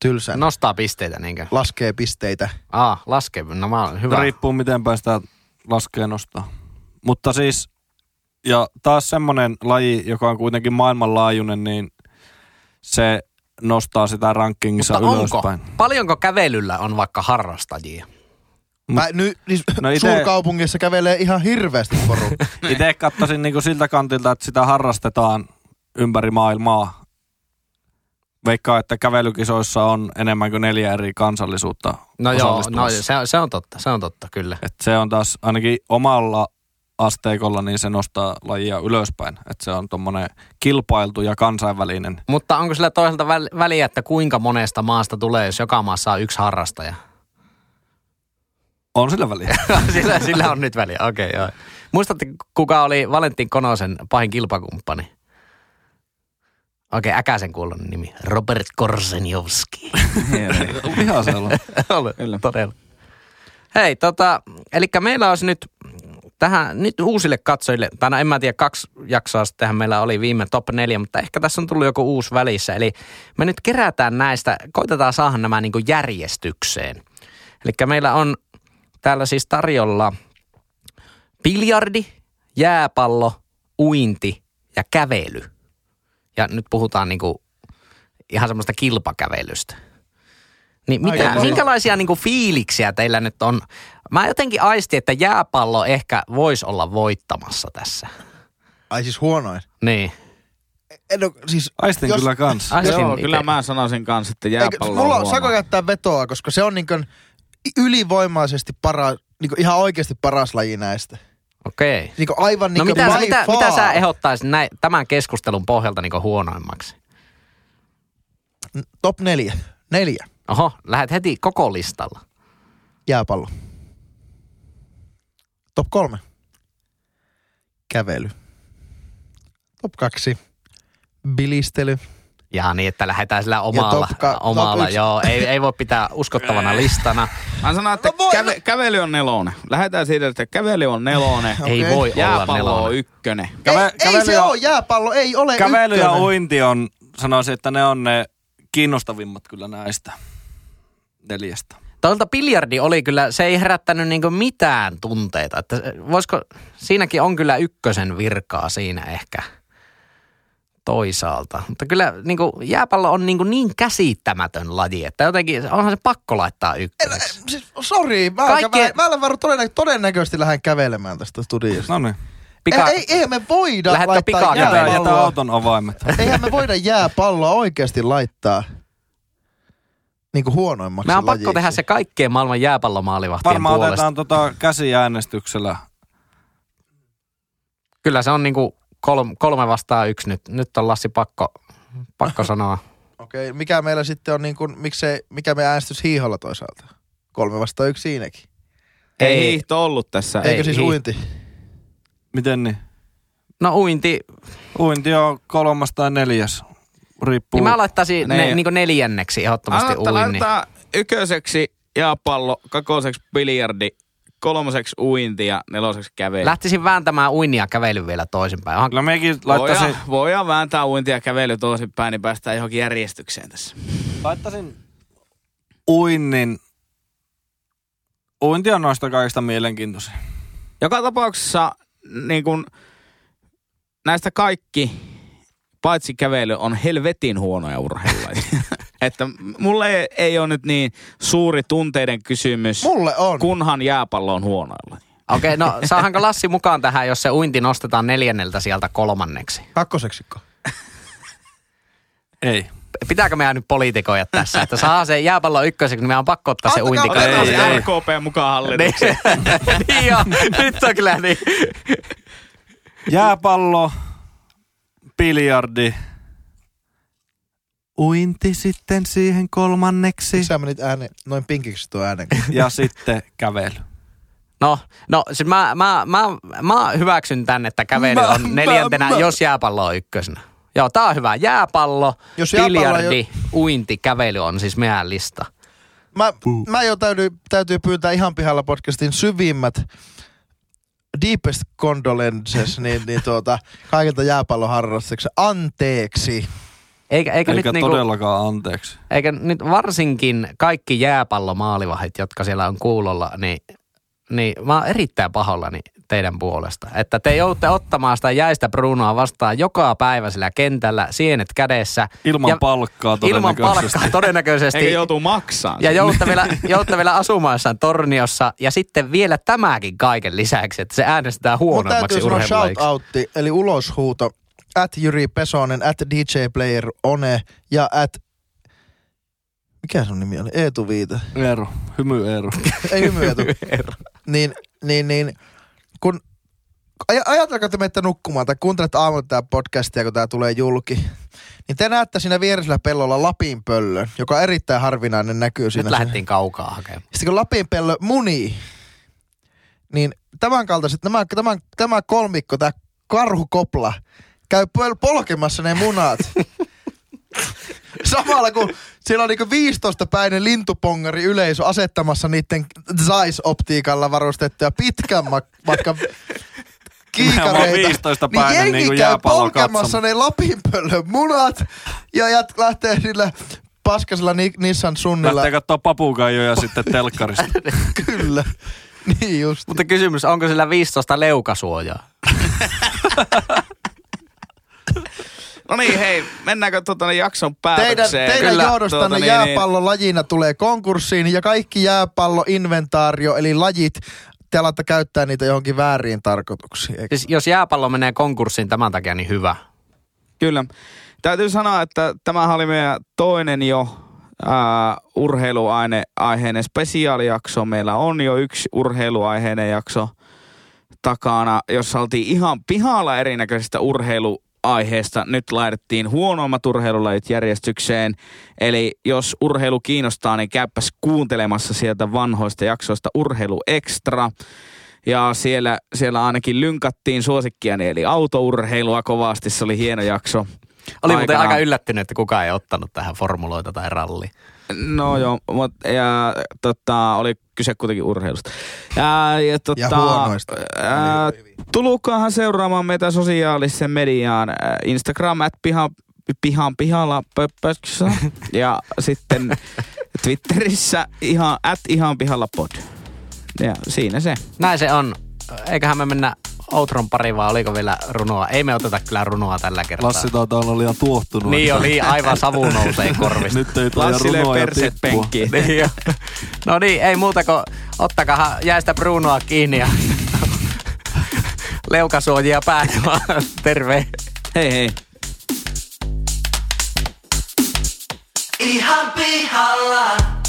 tylsän. Nostaa pisteitä niinkö? Laskee pisteitä. Aa, laskee. No mä olen hyvä. Riippuu miten päästään laskee nostaa. Mutta siis, ja taas semmoinen laji, joka on kuitenkin maailmanlaajuinen, niin se nostaa sitä rankingissa ylöspäin. Mutta onko? Paljonko kävelyllä on vaikka harrastajia? Mä, ny, niin no ite, suurkaupungissa kävelee ihan hirveästi porukka. Itse katsoisin niinku siltä kantilta, että sitä harrastetaan ympäri maailmaa. Veikkaa, että kävelykisoissa on enemmän kuin neljä eri kansallisuutta. No joo, no, se, se on totta, se on totta kyllä. Et se on taas ainakin omalla asteikolla, niin se nostaa lajia ylöspäin. Että se on tommonen kilpailtu ja kansainvälinen. Mutta onko sillä toisaalta väliä, että kuinka monesta maasta tulee, jos joka maassa on yksi harrastaja? On sillä väliä. sillä, sillä on nyt väliä, okei okay, joo. Muistatte, kuka oli Valentin Konosen pahin kilpakumppani? Okei, okay, äkäisen kuullon nimi. Robert Korzeniowski. Ihan se ollut. ollut, todella. Hei, tota, elikkä meillä olisi nyt tähän, nyt uusille katsojille, tai no en mä tiedä, kaksi jaksoa sittenhän meillä oli viime top neljä, mutta ehkä tässä on tullut joku uusi välissä. Eli me nyt kerätään näistä, koitetaan saada nämä niin kuin järjestykseen. Elikkä meillä on täällä siis tarjolla biljardi, jääpallo, uinti ja kävely. Ja nyt puhutaan niinku ihan semmoista kilpakävelystä. Niin mitä, minkälaisia niinku fiiliksiä teillä nyt on? Mä jotenkin aistin, että jääpallo ehkä voisi olla voittamassa tässä. Ai siis huonoin? Niin. No, siis, aistin jos, kyllä kans. Aistin joo, kyllä mä sanoisin kans, että jääpallo Eikö, mulla on huono. Saako käyttää vetoa, koska se on niinkön ylivoimaisesti paras, niinku ihan oikeasti paras laji näistä. Okei. Niinku aivan niinku no mitä, by mitä, far. Mitä sä ehdottaisit näin, tämän keskustelun pohjalta niinku huonoimmaksi? Top neljä. Neljä. Oho, lähet heti koko listalla. Jääpallo. Top kolme. Kävely. Top kaksi. Bilistely. Jaa niin, että lähdetään sillä omalla, ka- omalla joo, ei, ei voi pitää uskottavana listana. Mä sanon, että no käve, kävely on nelonen. Lähdetään siitä, että kävely on nelonen. Okay. Ei voi jääpallo olla nelonen. On ykkönen. Käve, ei, ei se ole, jääpallo ei ole kävely ykkönen. Kävely ja uinti on, sanoisin, että ne on ne kiinnostavimmat kyllä näistä neljästä. Tuolta biljardi oli kyllä, se ei herättänyt niinku mitään tunteita. Että voisiko, siinäkin on kyllä ykkösen virkaa siinä ehkä. Toisaalta. Mutta kyllä niin kuin, jääpallo on niin, kuin, niin käsittämätön laji, että jotenkin onhan se pakko laittaa ykköseksi. Siis, sori, mä, Kaikkeen... mä, mä olen varmaan todennäkö- todennäköisesti lähden kävelemään tästä studiosta. No niin. Pika... Ei, ei me voida Lähetä laittaa jääpalloa. Jätä auton avaimet. Eihän me voida jääpalloa oikeasti laittaa niin kuin huonoimmaksi lajiksi. Mä on pakko tehdä se kaikkeen maailman jääpallomaalivahtien puolesta. Varmaan otetaan tota käsiäänestyksellä. Kyllä se on niinku Kolme, kolme vastaa yksi nyt. Nyt on Lassi pakko, pakko sanoa. Okei, okay, mikä meillä sitten on niin kuin, miksei, mikä meidän äänestys hiiholla toisaalta? Kolme vastaa yksi siinäkin. Ei, ei hiihto ollut tässä. Eikö ei, siis hiihto. Uinti? Miten niin? No uinti. Uinti on kolmas tai neljäs. Riippuu. Niin mä laittaisin ne, niin kuin neljänneksi ehdottomasti uinnin. Laittaa yköseksi jääpallo, kakoseksi biljardi, kolmoseksi uinti ja neloseksi kävely. Lähtisin vääntämään uinnia ja kävely vielä toisinpäin. Onhan... No mekin laittaisin... Voidaan, voidaan vääntää uinti ja kävely toisinpäin, niin päästään johonkin järjestykseen tässä. Laittaisin uinnin. Uinti on noista kaikista mielenkiintoisia. Joka tapauksessa niin kun näistä kaikki... Paitsi kävely on helvetin huonoja urheilijoita. Että mulle ei ole nyt niin suuri tunteiden kysymys, mulle on. Kunhan jääpallo on huonoilla. Okei, okay, no saahanko Lassi mukaan tähän, jos se uinti nostetaan neljänneltä sieltä kolmanneksi? Kakkoseksikko. Ei. Pitääkö meidän nyt poliitikoja tässä? Että saa se jääpallo ykköseksi, niin meidän on pakko ottaa se uinti. Otetaan se R K P mukaan hallitukseen. Niin joo, nyt on kyllä niin. Jääpallo... Biljardi. Uinti sitten siihen kolmanneksi. Sä menit ääneen, noin pinkiksi tuo ääneen. Ja sitten kävely. No, no siis mä, mä, mä, mä hyväksyn tän, että kävely mä, on neljäntenä, mä, mä. jos jääpallo on ykkösenä. Joo, tää on hyvä. Jääpallo, jos biljardi, jääpallo, uinti, kävely on siis meidän lista. Mä, mä jo täytyy, täytyy pyytää ihan pihalla podcastin syvimmät... Deepest condolences, niin, niin tuota, kaikilta jääpalloharrastuksen anteeksi. Eikä, eikä, eikä nyt todellakaan niinku, anteeksi. Eikä nyt varsinkin kaikki jääpallomaalivahit, jotka siellä on kuulolla, niin, niin mä oon erittäin pahollani teidän puolesta. Että te joudutte ottamaan sitä jäistä Brunoa vastaan joka päivä sillä kentällä, sienet kädessä. Ilman palkkaa todennäköisesti. Ilman palkkaa todennäköisesti. Eikä joutuu maksamaan. Ja joudutte vielä, joudutte vielä asumaan jossain Torniossa. Ja sitten vielä tämäkin kaiken lisäksi, että se äänestetään huonommaksi urheilulajiksi. Mutta täytyy sanoa shout-outti, eli uloshuuto. At Jyri Pesonen, at D J Player One ja at... Mikä sun nimi oli? Eetu Viita. Eero. Hymy Eero. Ei hymy Eetu. Niin, niin, niin... Kun aj- ajatelkaa, että menette nukkumaan tai kuuntelette aamulla tää podcastia, kun tää tulee julki, niin te näette siinä vierisellä pellolla Lapin pöllön, joka on erittäin harvinainen näkyy siinä. Nyt lähdettiin kaukaa hakemaan. Sitten kun Lapin pöllö munii, niin tämän kaltaiset, nämä, tämän, tämä kolmikko, tää karhukopla, käy pöl- polkemassa ne munat. Samalla kun siellä on niinku viisitoistapäinen lintupongari yleisö asettamassa niiden Zeiss-optiikalla varustettuja pitkän matkan kiikareita, niin jengi niin käy polkemassa ne Lapinpöllön munat ja jat- lähtee sillä paskasella ni- Nissan Sunnilla. Lähtee kattoo papukaijoja sitten telkkarista. Kyllä, niin just. Mutta kysymys, onko sillä viisitoista leukasuojaa? No niin, hei, mennäänkö tuota jakson päätökseen? Teidän, teidän johdostanne tuota, niin, jääpallolajina tulee konkurssiin ja kaikki jääpalloinventaario, eli lajit, te alatte käyttää niitä johonkin vääriin tarkoituksiin. Siis jos jääpallo menee konkurssiin tämän takia, niin hyvä. Kyllä. Täytyy sanoa, että tämä oli meidän toinen jo uh, urheiluaiheinen spesiaalijakso. Meillä on jo yksi urheiluaiheinen jakso takana, jossa oltiin ihan pihalla erinäköisistä urheilu aiheesta. Nyt laitettiin huonoimmat urheilulajit järjestykseen. Eli jos urheilu kiinnostaa, niin käypäs kuuntelemassa sieltä vanhoista jaksoista Urheilu Extra. Ja siellä, siellä ainakin lynkattiin suosikkia, eli autourheilua kovasti. Se oli hieno jakso. Oli muuten aika yllättynyt, että kukaan ei ottanut tähän formuloita tai ralli. No joo, mutta ja, tota, oli kyse kuitenkin urheilusta. Ja, ja, tota, ja huonoista. Ää, tulukaahan seuraamaan meitä sosiaalisen mediaan. Instagram at pihan, pihan pihalla pöppäksä. Ja sitten Twitterissä ihan, at ihan pihalla pod. Ja siinä se. Näin se on. Eiköhän me mennä outron pari, vai oliko vielä runoa? Ei me oteta kyllä runoa tällä kertaa. Lassi taitaa olla liian tuohtunut. Niin oli aivan savu nousee korvista. Nyt ei tule runoa ja tippua. Niin no niin, ei muuta kuin ottakaa jäistä Brunoa kiinni ja leukasuojia päälle. Terve. Hei hei. Ihan pihalla.